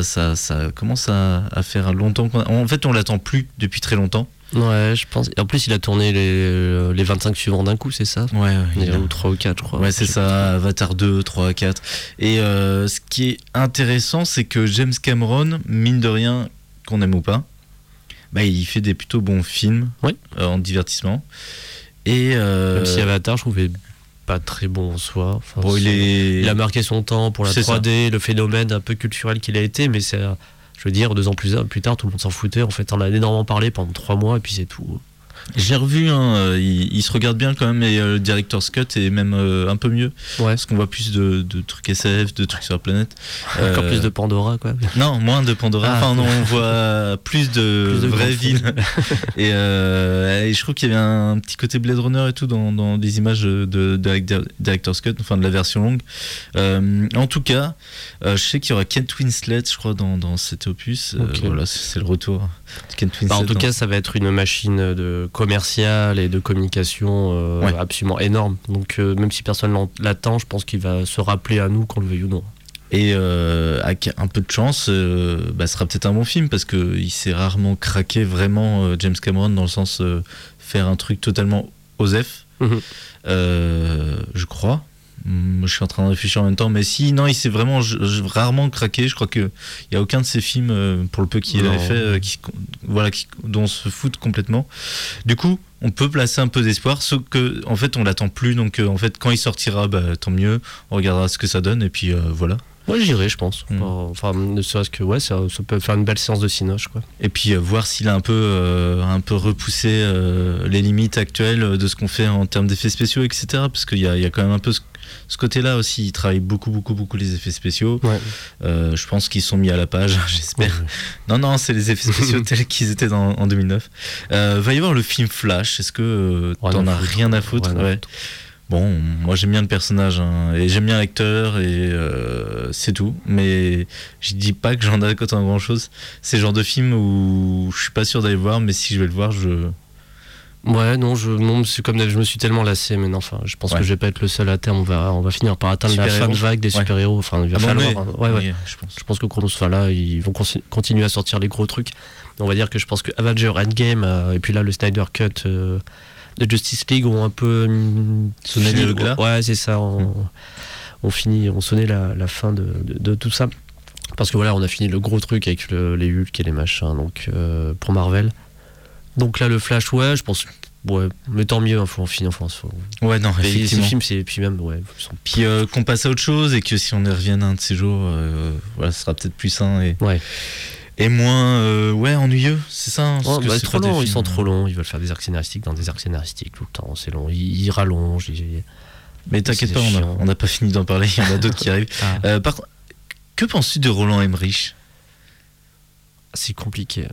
commence à faire longtemps. En fait, on l'attend plus depuis très longtemps. Ouais, je pense. En plus, il a tourné les 25 suivants d'un coup, c'est ça? Ouais, ouais. Il y a 3 ou 4, je crois. Ouais, c'est ça. Avatar 2, 3, 4. Et ce qui est intéressant, c'est que James Cameron, mine de rien, qu'on aime ou pas, bah, il fait des plutôt bons films, oui, en divertissement. Et, même si Avatar, je trouvais pas très bon en soi. Enfin, bon, il a marqué son temps pour la 3D, ça, le phénomène un peu culturel qu'il a été, mais c'est... Je veux dire, 2 ans plus tard, tout le monde s'en foutait. En fait, on a énormément parlé pendant 3 mois et puis c'est tout. J'ai revu, hein, il se regarde bien quand même, et le director's cut est même un peu mieux. Ouais. Parce qu'on voit plus de trucs SF, de trucs sur la planète. Encore plus de Pandora, quoi. Non, moins de Pandora. Ah, enfin, non, on voit plus de vraies villes. Et je trouve qu'il y avait un petit côté Blade Runner et tout dans les images de director's cut, enfin de la version longue. En tout cas, je sais qu'il y aura Kate Winslet, je crois, dans cet opus. Okay. Voilà, c'est le retour de Kate Winslet. En tout cas, ça va être une machine de commercial et de communication absolument énorme, donc même si personne l'attend, je pense qu'il va se rappeler à nous, qu'on le veuille ou non, et avec un peu de chance, bah, ce sera peut-être un bon film, parce qu'il s'est rarement craqué vraiment, James Cameron, dans le sens faire un truc totalement osef. Je crois, je suis en train de réfléchir en même temps, mais il s'est vraiment rarement craqué. Je crois qu'il n'y a aucun de ses films, pour le peu qu'il avait fait, dont on se fout complètement. Du coup, on peut placer un peu d'espoir, sauf que en fait on l'attend plus, donc en fait quand il sortira, bah, tant mieux, on regardera ce que ça donne, et puis voilà. Moi, j'irai, je pense. Enfin, ne serait-ce que, ouais, ça peut faire une belle séance de cinoche, quoi. Et puis voir s'il a un peu repoussé les limites actuelles de ce qu'on fait en termes d'effets spéciaux, etc. Parce qu'il y a quand même un peu ce côté-là aussi. Il travaille beaucoup les effets spéciaux. Ouais. Je pense qu'ils sont mis à la page, j'espère. Ouais. Non, c'est les effets spéciaux tels qu'ils étaient en 2009. Va y avoir le film Flash. Est-ce que t'en as rien à foutre? Ouais. Bon, moi j'aime bien le personnage, hein, et j'aime bien l'acteur, et c'est tout, mais je dis pas que j'en attends grand chose. C'est le genre de film où je suis pas sûr d'aller voir, mais si je vais le voir, c'est comme je me suis tellement lassé, mais non, enfin, je pense que je vais pas être le seul à terme. On va finir par atteindre la fin de vague des super-héros. Enfin, il va falloir. Je pense que quand on sera là, ils vont continuer à sortir les gros trucs. On va dire que je pense que Avengers Endgame, et puis là, le Snyder Cut. De Justice League ont un peu sonné le glas. Ouais, c'est ça. On sonnait la fin de tout ça. Parce que voilà, on a fini le gros truc avec les Hulk et les machins, donc pour Marvel. Donc là, le Flash, ouais, je pense. Ouais, mais tant mieux, faut en finir en France. Ouais, non, effectivement. Ces films, c'est. Puis même, ouais. Puis qu'on passe à autre chose, et que si on y revienne un de ces jours, voilà, ce sera peut-être plus sain. Et... Ouais. Et moins ennuyeux, c'est ça, c'est trop long, ils sont trop longs, ils veulent faire des arcs scénaristiques dans des arcs scénaristiques tout le temps, c'est long, ils rallongent. Mais t'inquiète pas, on n'a pas fini d'en parler, il y en a d'autres qui arrivent. Par contre, que penses-tu de Roland Emmerich ? C'est compliqué.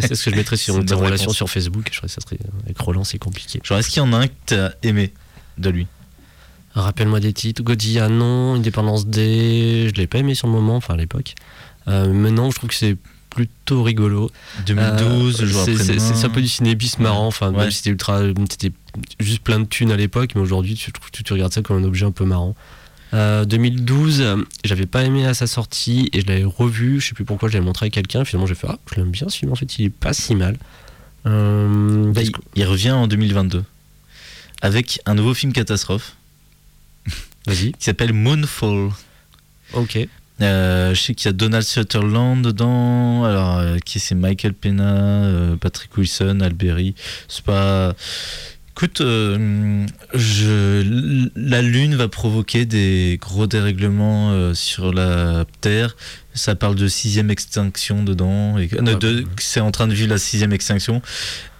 C'est ce que je mettrais sur une relation sur Facebook, je crois que ça serait avec Roland, c'est compliqué. Genre, est-ce qu'il y en a un que t'as aimé de lui ? Rappelle-moi des titres. Godzilla, non. Independence Day, je l'ai pas aimé sur le moment, enfin à l'époque. Maintenant, je trouve que c'est plutôt rigolo. 2012, c'est un peu du cinébisme marrant. Enfin, même si c'était juste plein de thunes à l'époque, mais aujourd'hui, tu regardes ça comme un objet un peu marrant. 2012, j'avais pas aimé à sa sortie et je l'avais revu. Je sais plus pourquoi, je l'avais montré à quelqu'un. Finalement, j'ai fait je l'aime bien ce film. En fait, il est pas si mal. Il revient en 2022 avec un nouveau film catastrophe. Vas-y. Qui s'appelle Moonfall. Ok. Je sais qu'il y a Donald Sutherland dedans. Alors, c'est Michael Pena, Patrick Wilson, Alberi. C'est pas. Écoute, la Lune va provoquer des gros dérèglements sur la Terre. Ça parle de 6e extinction dedans. C'est en train de vivre la 6e extinction.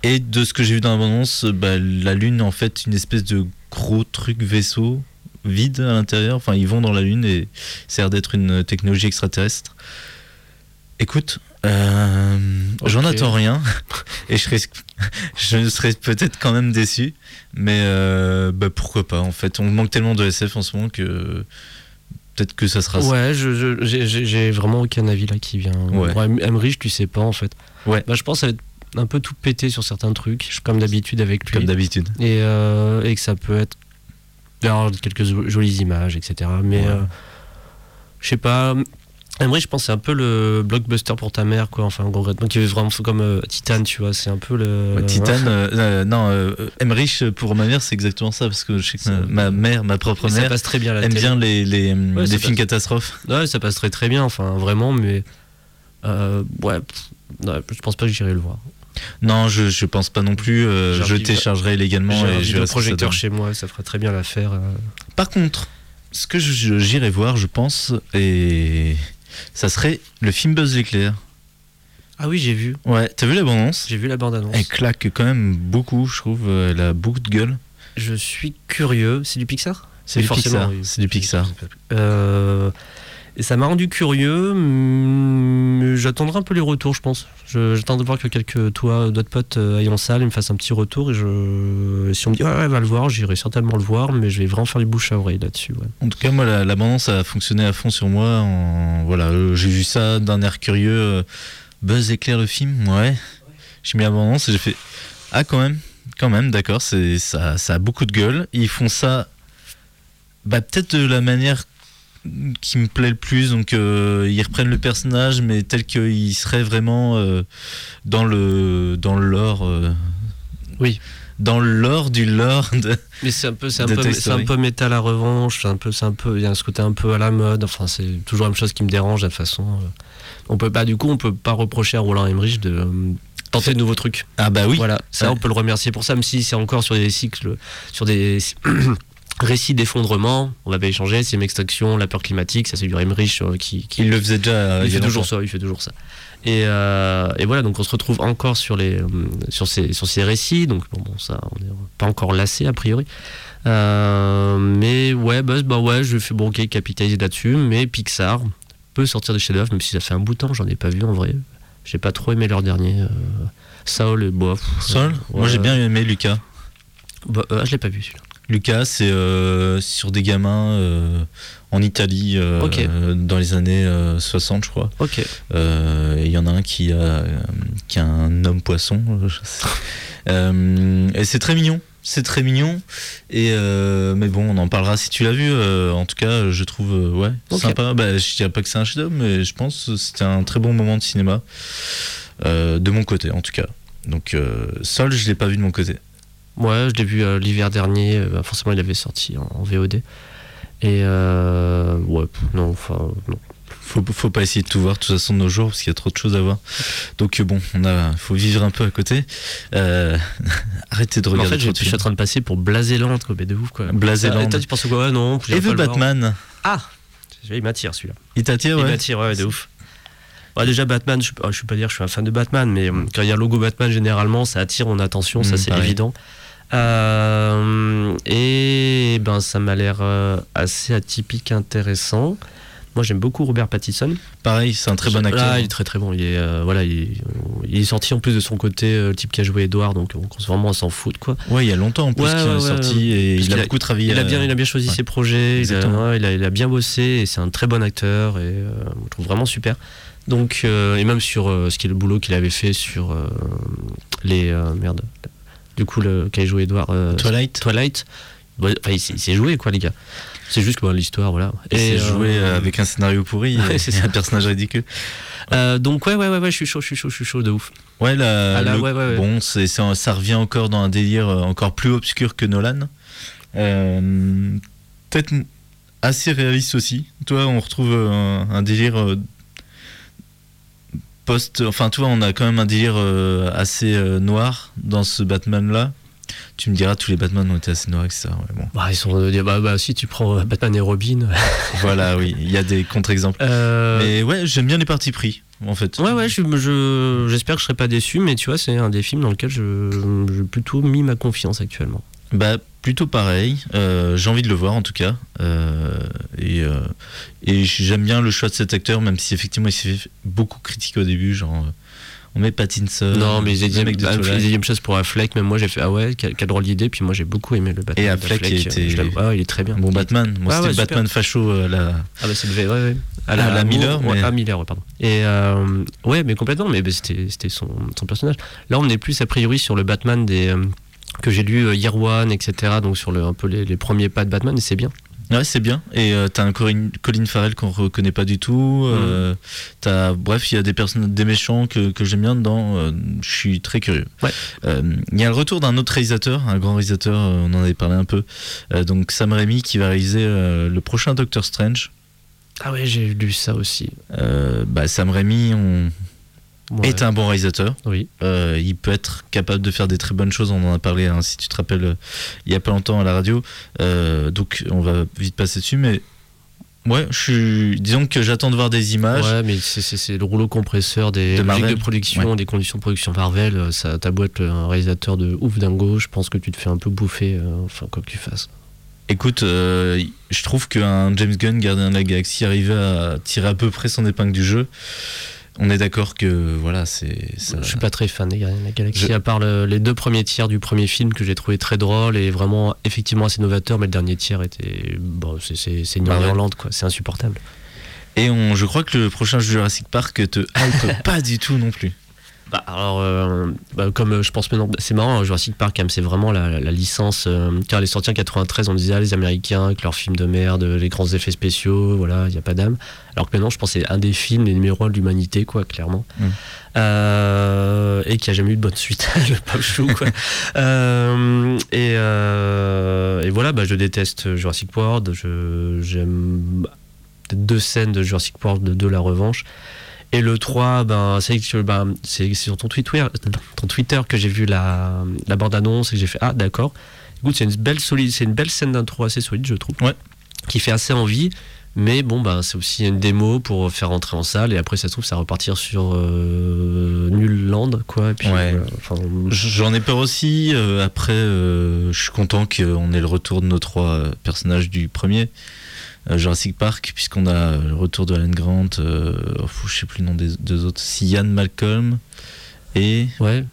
Et de ce que j'ai vu dans l'abondance, la Lune, en fait, une espèce de gros truc vaisseau. Vide à l'intérieur, enfin ils vont dans la Lune et ça a l'air d'être une technologie extraterrestre. Écoute, j'en attends rien et je serais peut-être quand même déçu, mais pourquoi pas en fait. On manque tellement de SF en ce moment que peut-être que ça sera ça. Ouais, j'ai vraiment aucun avis là qui vient. Ouais. Emmerich, tu sais pas en fait. Ouais. Bah, je pense que ça va être un peu tout pété sur certains trucs, comme d'habitude avec lui. Comme d'habitude. Et que ça peut être. Alors, quelques jolies images, etc. Mais ouais. Je sais pas. Emmerich, je pense que c'est un peu le blockbuster pour ta mère, quoi. Enfin, concrètement, qui est vraiment comme Titane, tu vois. C'est un peu le. Ouais, Titane, Emmerich, pour ma mère, c'est exactement ça. Parce que je sais que ma propre mère, ça passe très bien aime bien les films catastrophes. Ouais, ça passe très très bien, enfin, vraiment, mais. Je pense pas que j'irai le voir. Non, je pense pas non plus. Je téléchargerai légalement. J'ai un projecteur chez moi, ça fera très bien l'affaire. Par contre, ce que j'irai voir, je pense, et ça serait le film Buzz l'éclair. Ah oui, j'ai vu. Ouais, t'as vu la bande-annonce ? J'ai vu la bande-annonce. Elle claque quand même beaucoup, je trouve. Elle a beaucoup de gueule. Je suis curieux. C'est du Pixar ? C'est du Pixar. Oui. C'est du Pixar. Et ça m'a rendu curieux, j'attendrai un peu les retours, je pense. J'attends de voir que d'autres potes aillent en salle et me fassent un petit retour. Si on me dit ouais, va le voir, j'irai certainement le voir, mais je vais vraiment faire les bouches à oreille là-dessus. Ouais. En tout cas, moi, l'abondance a fonctionné à fond sur moi. J'ai vu ça d'un air curieux. Buzz éclaire le film, ouais. J'ai mis l'abondance et j'ai fait ah, quand même, d'accord, ça a beaucoup de gueule. Ils font ça peut-être de la manière qui me plaît le plus, donc ils reprennent le personnage mais tel qu'il serait vraiment dans le lore dans le lore du lore de, mais c'est un peu métal à revanche, il y a ce côté un peu à la mode, enfin c'est toujours la même chose qui me dérange de toute façon. On peut pas reprocher à Roland Emmerich de tenter de nouveaux trucs. Ah bah oui, voilà, ça ouais. On peut le remercier pour ça, même si c'est encore sur des récit d'effondrement, on l'avait échangé, c'est une extinction, la peur climatique, ça c'est du Emmerich qui il le faisait déjà. Il fait toujours ça. Et voilà, donc on se retrouve encore sur ces récits, donc bon ça on n'est pas encore lassé a priori. Mais ouais, je fais capitaliser là-dessus, mais Pixar peut sortir des chefs-d'œuvre, même si ça fait un bout de temps, j'en ai pas vu en vrai. J'ai pas trop aimé leur dernier Saul et bof. Saul, moi j'ai bien aimé Luca. Je l'ai pas vu celui-là. Lucas, c'est sur des gamins en Italie dans les années 60, je crois. Ok. Il y en a un qui a un homme poisson. Et c'est très mignon. C'est très mignon. Et mais bon, on en parlera si tu l'as vu. En tout cas, je trouve sympa. Je dirais pas que c'est un chef-d'œuvre, mais je pense que c'était un très bon moment de cinéma de mon côté, en tout cas. Donc Sol, je l'ai pas vu de mon côté. Ouais, je l'ai vu l'hiver dernier, forcément il avait sorti en VOD. Et non. Faut pas essayer de tout voir de toute façon de nos jours parce qu'il y a trop de choses à voir. Donc bon, faut vivre un peu à côté. Arrêtez de regarder. En fait, je suis en train de passer pour Blaséland, quoi, mais de ouf quoi. Blaséland. Et toi tu penses quoi? Ouais, non. Et The Batman. Ah, il m'attire celui-là. Il t'attire, ouais. Il m'attire, ouais, de ouf. Ouais, déjà Batman, je peux pas dire que je suis un fan de Batman, mais quand il y a le logo Batman, généralement ça attire mon attention, ça c'est évident. Et ben ça m'a l'air assez atypique, intéressant. Moi j'aime beaucoup Robert Pattinson. Pareil, c'est un très bon acteur. Là, il est très très bon. Il est il est sorti en plus de son côté, le type qui a joué Edward, donc vraiment on s'en fout de quoi. Ouais, il y a longtemps en plus qu'il est sorti et il a beaucoup travaillé. Il a bien choisi ses projets. Il a bien bossé et c'est un très bon acteur et je trouve vraiment super. Donc et même sur ce qui est le boulot qu'il avait fait sur le Kaiju joué Edward Twilight. Enfin, il s'est joué quoi les gars. C'est juste que l'histoire voilà. Il s'est joué avec un scénario pourri et un personnage ridicule. Donc ouais, je suis chaud de ouf. Ouais là bon, ça revient encore dans un délire encore plus obscur que Nolan. Peut-être assez réaliste aussi. Toi, on retrouve un délire enfin, tu vois, on a quand même un délire assez noir dans ce Batman-là. Tu me diras, tous les Batman ont été assez noirs, etc. Ouais, bon. Ils sont de dire, si tu prends Batman et Robin. Voilà, oui, il y a des contre-exemples. Mais ouais, j'aime bien les partis pris, en fait. Ouais, j'espère que je serai pas déçu, mais tu vois, c'est un des films dans lequel j'ai plutôt mis ma confiance actuellement. Plutôt pareil, j'ai envie de le voir en tout cas, et j'aime bien le choix de cet acteur, même si effectivement il s'est fait beaucoup critiquer au début, genre on met Pattinson. Non, mais ils disaient une chose pour Affleck. Même moi, j'ai fait ah ouais, quelle drôle d'idée. Puis moi, j'ai beaucoup aimé le Batman. Et Affleck, il est très bien. Bon Batman, moi c'était le Batman facho là. Ah bah c'est le ouais. À la Miller, mais... à Miller, pardon. Et ouais, mais complètement. Mais c'était son personnage. Là, on n'est plus a priori sur le Batman des que j'ai lu Year One, etc. Donc sur un peu les premiers pas de Batman, et c'est bien. Ouais, c'est bien. Et t'as un Colin Farrell qu'on reconnaît pas du tout. Bref, il y a des méchants que j'aime bien dedans. Je suis très curieux. Ouais. Y a le retour d'un autre réalisateur, un grand réalisateur. On en avait parlé un peu. Donc Sam Raimi qui va réaliser le prochain Doctor Strange. Ah ouais, j'ai lu ça aussi. Sam Raimi, est un bon réalisateur. Oui. Il peut être capable de faire des très bonnes choses. On en a parlé, hein, si tu te rappelles, il y a pas longtemps à la radio. Donc, on va vite passer dessus. Mais ouais, disons que j'attends de voir des images. Ouais, mais c'est le rouleau compresseur des logiques de production, des conditions de production Marvel. T'as beau être un réalisateur de ouf dingo, je pense que tu te fais un peu bouffer, quoi que tu fasses. Écoute, je trouve qu'un James Gunn, Gardien de la Galaxie, arrivait à tirer à peu près son épingle du jeu. On est d'accord que voilà, c'est ça. Je suis pas très fan des Gardiens de la Galaxie, à part les deux premiers tiers du premier film que j'ai trouvé très drôle et vraiment effectivement assez novateur, mais le dernier tiers était c'est une Irlande quoi, c'est insupportable. Et je crois que le prochain Jurassic Park te hype pas du tout non plus. Comme je pense maintenant, c'est marrant, Jurassic Park, quand même, c'est vraiment la licence. Car elle est sortie en 93, on disait les Américains avec leurs films de merde, les grands effets spéciaux, voilà, il n'y a pas d'âme. Alors que maintenant, je pense que c'est un des films, les numéros 1 de l'humanité, quoi, clairement. Et qui n'a jamais eu de bonne suite, le pauvre chou, quoi. Et voilà, je déteste Jurassic World, j'aime peut-être deux scènes de Jurassic World de La Revanche. Et le 3, c'est sur ton Twitter que j'ai vu la bande-annonce et que j'ai fait « Ah, d'accord ». Écoute, c'est une belle scène d'intro assez solide, je trouve, qui fait assez envie. Mais bon, c'est aussi une démo pour faire rentrer en salle. Et après, ça se trouve, ça va repartir sur Nul Land, quoi. Et puis, j'en ai peur aussi. Après, je suis content qu'on ait le retour de nos trois personnages du premier. Jurassic Park, puisqu'on a le retour de Alan Grant, je sais plus le nom des deux autres, Ian Malcolm et... Ouais.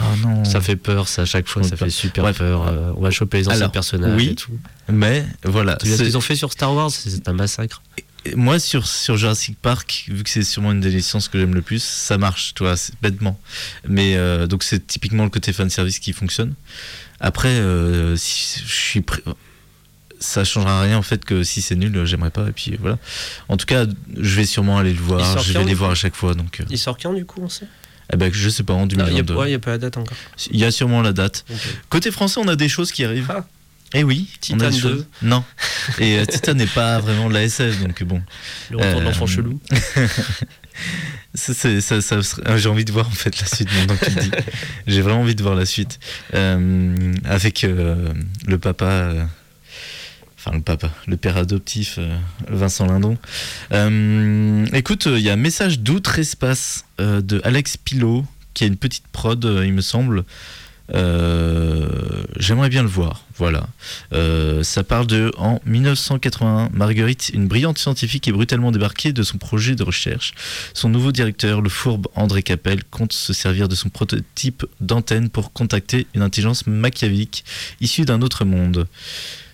Oh non. Ça fait peur, ça, à chaque fois, ça fait super peur. On va choper les anciens personnages et tout. Mais voilà. Tu sais ce qu'ils ont fait sur Star Wars, c'est un massacre. Et moi, sur Jurassic Park, vu que c'est sûrement une des licences que j'aime le plus, ça marche, tu vois, bêtement. Mais donc, c'est typiquement le côté fanservice qui fonctionne. Après, si je suis... ça changera rien en fait que si c'est nul, j'aimerais pas. Et puis voilà. En tout cas, je vais sûrement aller le voir. Je vais les voir à chaque fois. Donc. Il sort quand du coup, on sait ? Je sais pas, en 2022. Il n'y a pas la date encore. Il y a sûrement la date. Okay. Côté français, on a des choses qui arrivent. Ah. Eh oui, Titane 2. Non. Et Titane n'est pas vraiment de la SF, donc bon. Le retour de l'enfant chelou. J'ai envie de voir en fait la suite maintenant qu'il dit. J'ai vraiment envie de voir la suite. Avec le papa. Le père adoptif, Vincent Lindon. Écoute, il y a un message d'outre-espace de Alex Pilot, qui a une petite prod, il me semble. J'aimerais bien le voir. Voilà. Ça parle de en 1981, Marguerite, une brillante scientifique, est brutalement débarquée de son projet de recherche. Son nouveau directeur, le fourbe André Cappel, compte se servir de son prototype d'antenne pour contacter une intelligence machiavélique issue d'un autre monde.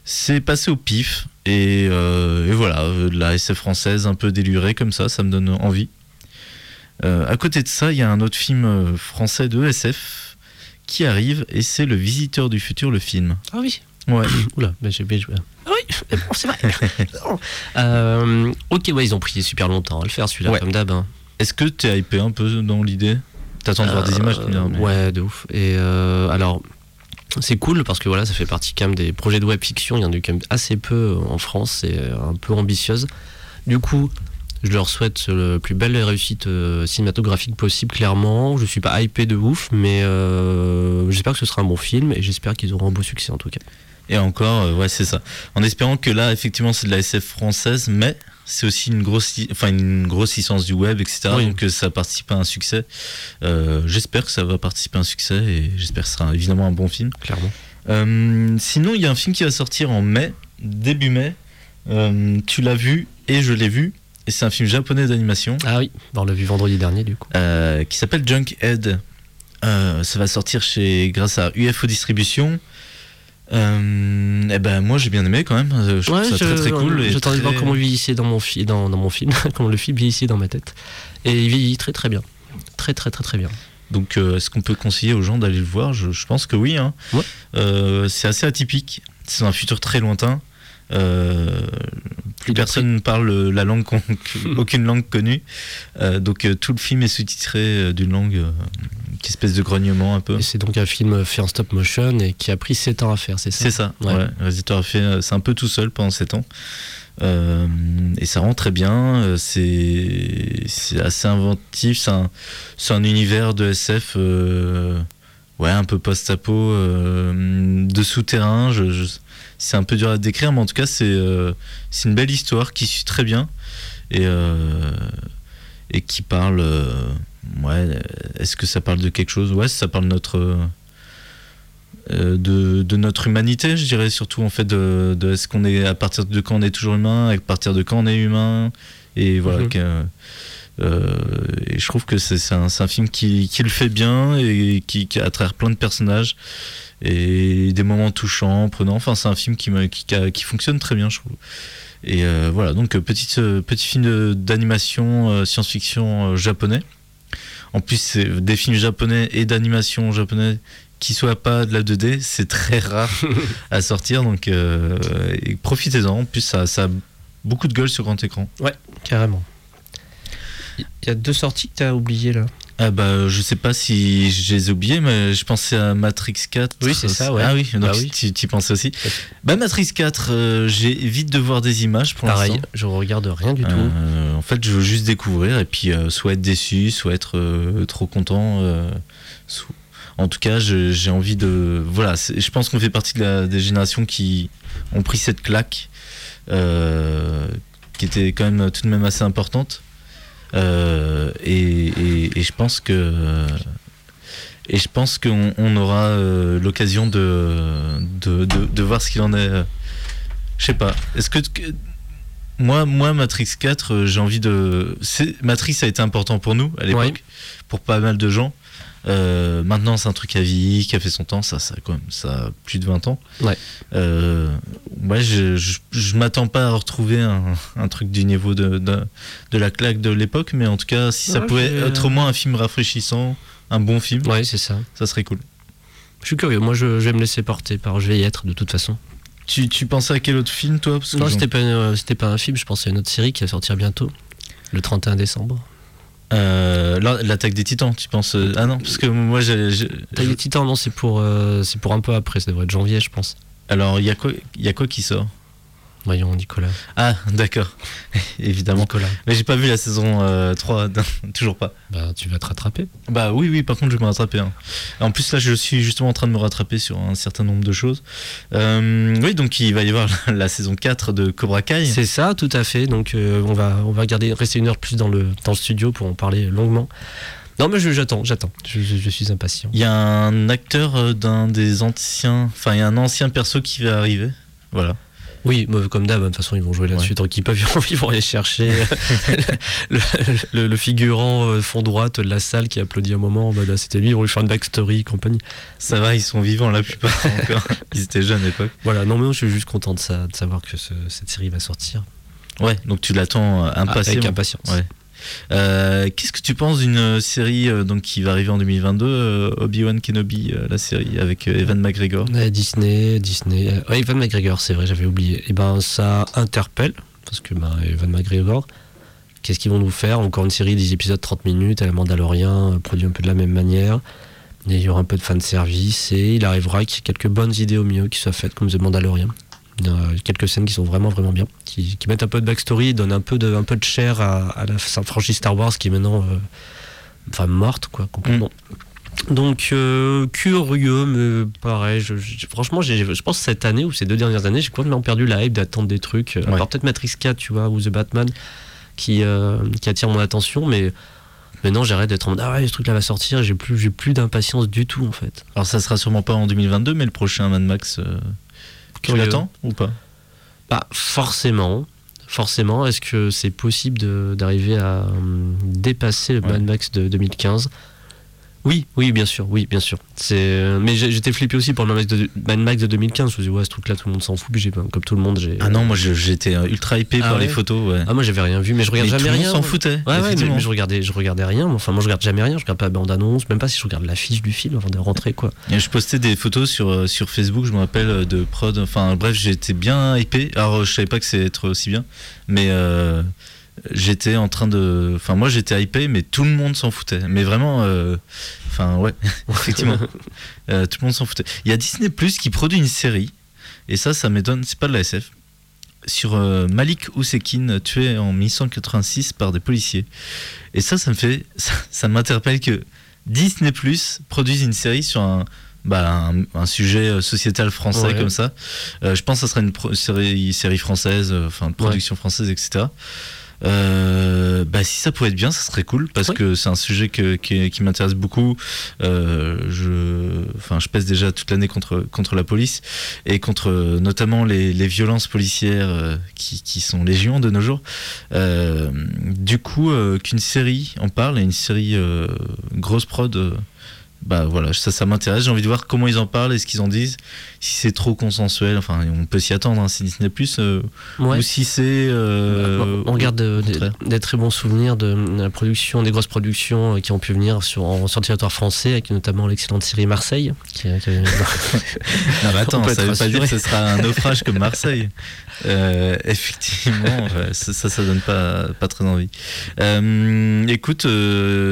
C'est passé au pif et voilà, la SF française un peu délurée comme ça me donne envie. À côté de ça, il y a un autre film français de SF qui arrive et c'est Le Visiteur du Futur, le film. Ah oui. Ouais. Oula, j'ai bien joué. Ah oui, bon, c'est vrai. Ok, ouais, ils ont pris super longtemps à le faire celui-là comme d'hab. Hein. Est-ce que t'es hypé un peu dans l'idée ? T'attends de voir des images, tu me diras, mais... Ouais, de ouf. Et alors. C'est cool parce que voilà, ça fait partie quand même des projets de web-fiction, il y en a eu quand même assez peu en France, c'est un peu ambitieuse. Du coup, je leur souhaite le plus belle réussite cinématographique possible, clairement. Je suis pas hypé de ouf, mais j'espère que ce sera un bon film et j'espère qu'ils auront un beau succès en tout cas. Et encore, c'est ça. En espérant que là, effectivement, c'est de la SF française, mais c'est aussi une grosse licence du web, etc. Oui. Donc ça participe à un succès. J'espère que ça va participer à un succès et j'espère que ce sera évidemment un bon film. Clairement. Sinon, il y a un film qui va sortir en mai, début mai. Tu l'as vu et je l'ai vu. Et c'est un film japonais d'animation. Ah oui, on l'a vu vendredi dernier du coup. Qui s'appelle Junkhead. Ça va sortir grâce à UFO Distribution. Et ben moi j'ai bien aimé quand même. Je trouve ça très cool. J'attendais de voir comment il vieillissait dans mon film, comment le film vieillissait dans ma tête. Et il vieillit très très bien. Très très très très bien. Donc est-ce qu'on peut conseiller aux gens d'aller le voir ? Je pense que oui. Hein. Ouais. C'est assez atypique. C'est un futur très lointain. Plus personne ne parle la langue, aucune langue connue. Donc tout le film est sous-titré d'une langue, une espèce de grognement un peu. Et c'est donc un film fait en stop motion et qui a pris 7 ans à faire, c'est ça ? C'est ça, ouais. Ouais. Le réalisateur a fait c'est un peu tout seul pendant 7 ans. Et ça rend très bien, c'est assez inventif, c'est un univers de SF un peu post-apo, de souterrain, c'est un peu dur à décrire, mais en tout cas c'est une belle histoire qui suit très bien et qui parle est-ce que ça parle de quelque chose ? Ouais, ça parle de notre humanité, je dirais, surtout en fait de est-ce qu'on est, à partir de quand on est toujours humain, à partir de quand on est humain, et voilà. Et je trouve que c'est un film qui le fait bien et qui à travers plein de personnages et des moments touchants, prenants, enfin c'est un film qui fonctionne très bien, je trouve. Et voilà, donc petit film d'animation science-fiction japonais. En plus c'est des films japonais et d'animation japonais qui ne soit pas de la 2D, c'est très rare à sortir, donc profitez-en. En plus, ça a beaucoup de gueule sur grand écran. Ouais, carrément. Il y a 2 sorties que tu as oubliées là. Ah bah, je sais pas si je les ai oubliées, mais je pensais à Matrix 4. Oui, c'est ça, ouais. Ah oui, donc oui. Tu y pensais aussi. Bah, Matrix 4, j'évite de voir des images pour l'instant. Pareil, je regarde rien du tout. En fait, je veux juste découvrir et puis soit être déçu, soit être trop content. En tout cas, j'ai envie de... Voilà, je pense qu'on fait partie des générations qui ont pris cette claque, qui était quand même tout de même assez importante. Et je pense que... Et je pense qu'on aura l'occasion de voir ce qu'il en est. Je sais pas. Est-ce que... Moi, Matrix 4, j'ai envie de... Matrix a été important pour nous, à l'époque, pour pas mal de gens. Maintenant c'est un truc à vie qui a fait son temps, ça a plus de 20 ans. Je m'attends pas à retrouver un truc du niveau de la claque de l'époque, mais en tout cas si ça pouvait être au moins un film rafraîchissant, un bon film, c'est ça serait cool. Je suis curieux, moi je vais me laisser porter par, je vais y être de toute façon. Tu pensais à quel autre film toi ? Parce que non, c'était pas un film, je pensais à une autre série qui va sortir bientôt, le 31 décembre. L'attaque des Titans, tu penses ? Ah non, parce que moi l'attaque des Titans, non, c'est pour un peu après, ça devrait être janvier, je pense. Alors il y a quoi qui sort ? Voyons, Nicolas. Ah d'accord, évidemment. Nicolas. Mais j'ai pas vu la saison 3, toujours pas. Bah tu vas te rattraper. Bah oui, par contre je vais me rattraper. Hein. En plus là je suis justement en train de me rattraper sur un certain nombre de choses. Oui, donc il va y avoir la saison 4 de Cobra Kai. C'est ça, tout à fait. Donc on va rester une heure plus dans le studio pour en parler longuement. Non mais j'attends. Je suis impatient. Il y a un acteur d'un des anciens, enfin il y a un ancien perso qui va arriver. Voilà. Oui, comme d'hab, de toute façon ils vont jouer là-dessus, donc ils vont aller chercher le figurant fond droite de la salle qui applaudit un moment, c'était lui, ils vont lui faire une backstory, compagnie. Ça va, ils sont vivants la plupart encore, ils étaient jeunes à l'époque. Voilà, non mais je suis juste content de savoir que cette série va sortir. Ouais, donc tu l'attends impatiemment. Avec impatience. Ouais. Qu'est-ce que tu penses d'une série qui va arriver en 2022, Obi-Wan Kenobi, la série avec Ewan McGregor ? Disney. Ewan McGregor, c'est vrai, j'avais oublié. Et ça interpelle parce que Ewan McGregor, qu'est-ce qu'ils vont nous faire ? Encore une série, 10 épisodes, 30 minutes, à la Mandalorian, produit un peu de la même manière. Il y aura un peu de fanservice et il arrivera qu'il y ait quelques bonnes idées au milieu qui soient faites comme The Mandalorian. Quelques scènes qui sont vraiment vraiment bien, qui mettent un peu de backstory, donnent un peu de chair à la franchise Star Wars qui est maintenant morte quoi complètement. Donc curieux, mais pareil, franchement je pense que cette année ou ces 2 dernières années j'ai complètement perdu la hype d'attendre des trucs, alors peut-être Matrix 4 tu vois, ou The Batman qui attire mon attention, mais maintenant, j'arrête d'être en mode ce truc-là va sortir, j'ai plus d'impatience du tout en fait. Alors ça sera sûrement pas en 2022, mais le prochain Mad Max, tu l'attends ou pas ? Forcément. forcément, est-ce que c'est possible d'arriver à dépasser le Mad Max de 2015 ? Oui, bien sûr. Mais j'étais flippé aussi pour le Mad Max de 2015. Je me suis dit, ouais, ce truc-là, tout le monde s'en fout. Puis comme tout le monde, j'ai... Ah non, moi, j'étais ultra hypé par les photos. Ouais. Ah, moi, j'avais rien vu, mais je regardais jamais rien. Tout le monde s'en foutait. Ouais, mais je regardais rien. Enfin, moi, je regarde jamais rien. Je regarde pas la bande-annonce, même pas si je regarde l'affiche du film avant de rentrer, quoi. Et je postais des photos sur Facebook, je me rappelle, de prod. Enfin, bref, j'étais bien hypé. Alors, je savais pas que c'était aussi bien, mais... j'étais en train de... Enfin, moi, j'étais hypé, mais tout le monde s'en foutait. Mais vraiment... Enfin, ouais, effectivement. Tout le monde s'en foutait. Il y a Disney+, qui produit une série. Et ça m'étonne. C'est pas de la SF. Sur Malik Ousekine, tué en 1986 par des policiers. Et ça me fait... Ça m'interpelle que Disney+, produise une série sur un sujet sociétal français comme ça. Je pense que ça serait une série française, production française, etc. Si ça pouvait être bien, ça serait cool parce que c'est un sujet qui m'intéresse beaucoup. Je pèse déjà toute l'année contre la police et contre notamment les violences policières qui sont légion de nos jours. Du coup, qu'une série en parle et une série grosse prod. Ça m'intéresse. J'ai envie de voir comment ils en parlent et ce qu'ils en disent. Si c'est trop consensuel, on peut s'y attendre. Hein, si Disney+, ou si c'est... on garde des très bons souvenirs de la production, des grosses productions qui ont pu venir sur le territoire français, avec notamment l'excellente série Marseille. Non, mais attends, ça ne veut pas dire que ce sera un naufrage comme Marseille. Effectivement, ça donne pas très envie. Écoute,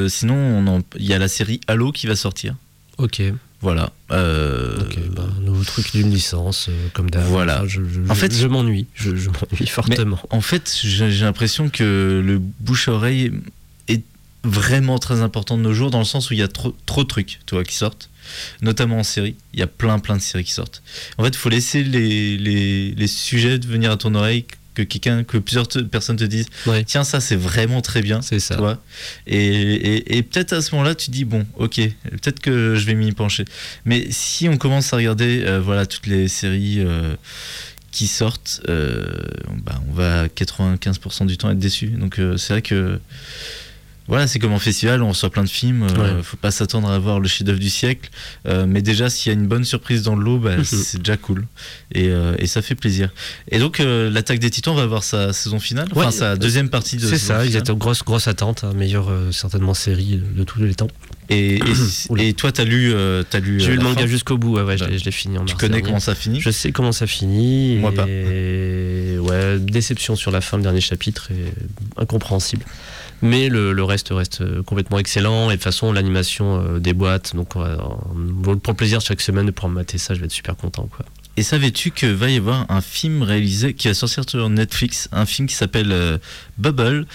sinon, il y a la série Halo qui va sortir. Ok. Voilà. Nouveau truc d'une licence, comme d'hab. Voilà. Je m'ennuie. Je m'ennuie fortement. Mais en fait, j'ai l'impression que le bouche-à-oreille est vraiment très important de nos jours, dans le sens où il y a trop de trucs, tu vois, qui sortent. Notamment en série. Il y a plein de séries qui sortent. En fait, il faut laisser les sujets venir à ton oreille. Que plusieurs personnes te disent tiens, ça c'est vraiment très bien, c'est ça, toi. Et peut-être à ce moment-là tu dis bon, ok, peut-être que je vais m'y pencher. Mais si on commence à regarder toutes les séries qui sortent, on va 95% du temps être déçu. Donc c'est vrai que c'est comme en festival, on reçoit plein de films, faut pas s'attendre à avoir le chef-d'œuvre du siècle, mais déjà s'il y a une bonne surprise dans le lot, c'est déjà cool et ça fait plaisir. Et donc l'Attaque des Titans va avoir sa saison finale, sa deuxième partie de. C'est ça, il y a une grosse attente, meilleure certainement série de tous les temps. Et toi t'as lu j'ai lu le manga jusqu'au bout, je l'ai fini en mars. Tu connais dernier. Comment ça finit ? Je sais comment ça finit. Moi pas. Ouais, déception sur la fin, le dernier chapitre est incompréhensible. Mais le reste reste complètement excellent. Et de toute façon, l'animation déboîte. Donc, pour le plaisir, chaque semaine, de pouvoir me mater ça, je vais être super content, quoi. Et savais-tu que va y avoir un film réalisé qui va sortir sur Netflix, un film qui s'appelle Bubble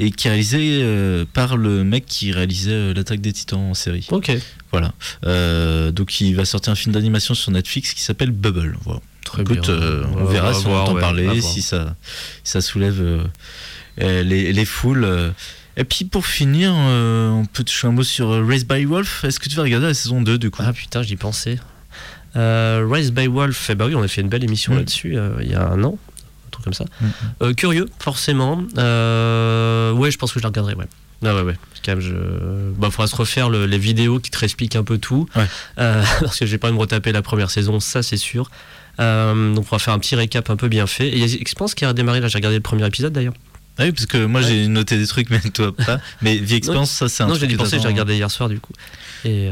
et qui est réalisé par le mec qui réalisait l'Attaque des Titans en série. Ok. Voilà. Donc il va sortir un film d'animation sur Netflix qui s'appelle Bubble. Voilà. Très bien. Écoute, on verra si on entend parler, si ça soulève les foules. Et puis pour finir, on peut toucher un mot sur Raised by Wolf. Est-ce que tu vas regarder la saison 2 du coup ? Ah putain, j'y pensais. Raised by Wolf, on a fait une belle émission là-dessus il y a un an, un truc comme ça. Curieux, forcément. Je pense que je la regarderai, ouais. Ah ouais. Quand même, faudra se refaire les vidéos qui te réexpliquent un peu tout. Ouais. Parce que je vais pas me retaper la première saison, ça c'est sûr. Donc on va faire un petit récap un peu bien fait. Et je pense qu'il a redémarré là, j'ai regardé le premier épisode d'ailleurs. Ah oui, parce que moi j'ai noté des trucs, mais toi pas. Mais vie expérience, ça c'est un truc. Non, j'ai pensé, j'ai regardé hier soir du coup. Et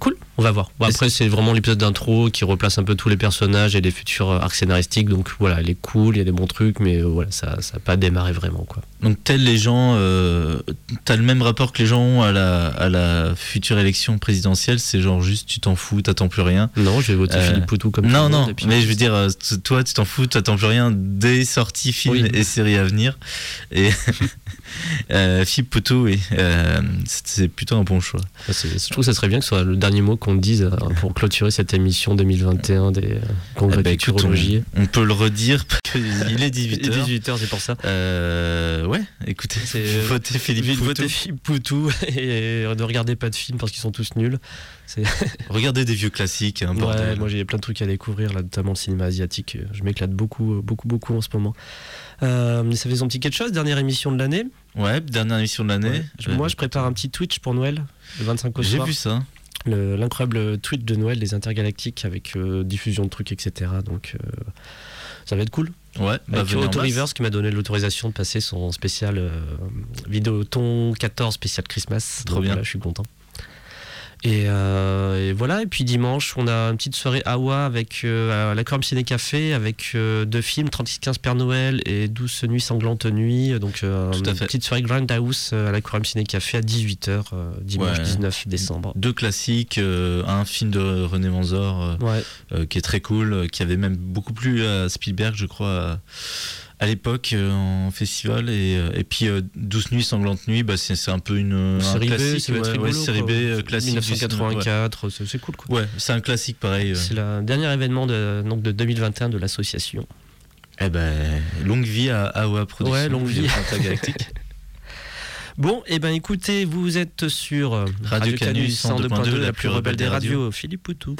cool, on va voir. Bon, après, c'est vraiment l'épisode d'intro qui replace un peu tous les personnages et les futurs arcs scénaristiques. Donc voilà, elle est cool, il y a des bons trucs, mais ça n'a pas démarré vraiment, quoi. Donc, les gens, t'as le même rapport que les gens ont à la future élection présidentielle. C'est genre juste, tu t'en fous, t'attends plus rien. Non, je vais voter Philippe Poutou comme ça. Non, mais je veux dire, toi, tu t'en fous, t'attends plus rien des sorties films et séries. et à venir. Et Philippe Poutou, oui, c'est plutôt un bon choix. Je trouve que ça serait bien que ce soit le dernier mot qu'on dise pour clôturer cette émission 2021 des congrès de culturologie. On peut le redire, il est 18h. 18h, c'est pour ça. Ouais, écoutez, votez Philippe Poutou. Votez Philippe Poutou et ne regardez pas de films parce qu'ils sont tous nuls. Regardez des vieux classiques. Hein, ouais, moi j'ai plein de trucs à découvrir, là, notamment le cinéma asiatique. Je m'éclate beaucoup en ce moment. Ça fait son petit quelque chose, dernière émission de l'année. Ouais, dernière émission de l'année. Ouais. Moi je prépare un petit Twitch pour Noël, le 25 au soir. J'ai vu ça. L'incroyable Twitch de Noël, Les Intergalactiques, avec diffusion de trucs, etc. Donc ça va être cool. Ouais, bah Autorivers qui m'a donné l'autorisation de passer son spécial Vidéoton 14 spécial Christmas. Trop bien. Là, je suis content. Et voilà, et puis dimanche on a une petite soirée Awa avec l'Aquarium Ciné Café avec deux films, 36-15 Père Noël et 12 Nuits Sanglantes Nuits, donc une petite soirée Grindhouse à l'Aquarium Ciné Café à 18h dimanche 19 décembre. Deux classiques, un film de René Manzor qui est très cool, qui avait même beaucoup plu à Spielberg je crois à l'époque en festival, et puis 12 nuits sanglantes nuits, bah c'est un peu une série B classique 1984, c'est cool quoi. Ouais, c'est un classique pareil. C'est le dernier événement de 2021 de l'association. Eh ben longue vie à Awa Productions. Ouais, longue vie Intergalactique. Bon, et ben écoutez, vous êtes sur Radio Canus 102.2, la plus rebelle des radios. Philippe Poutou.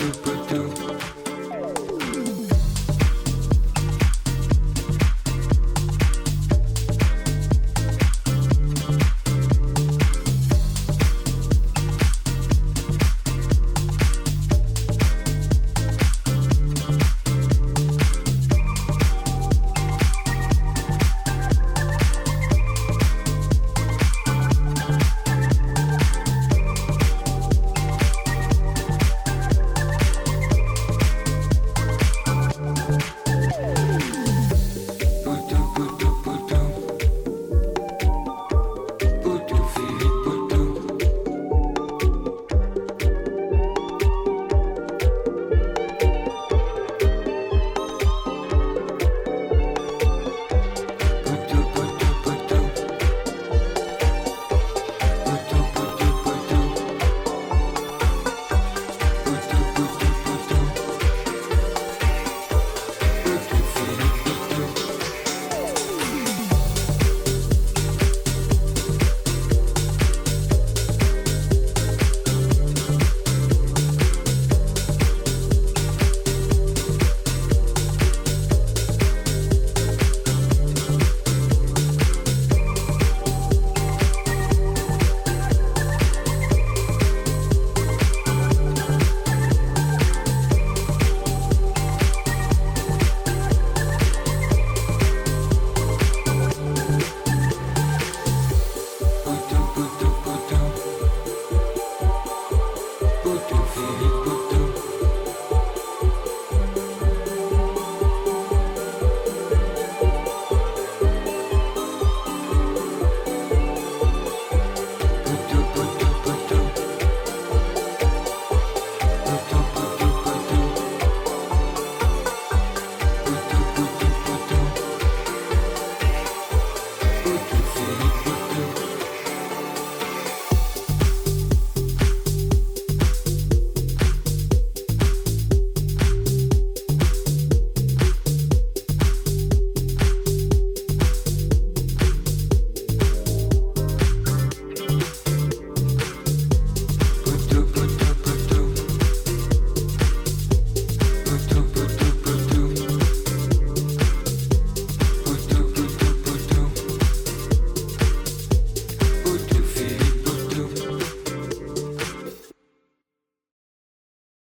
Put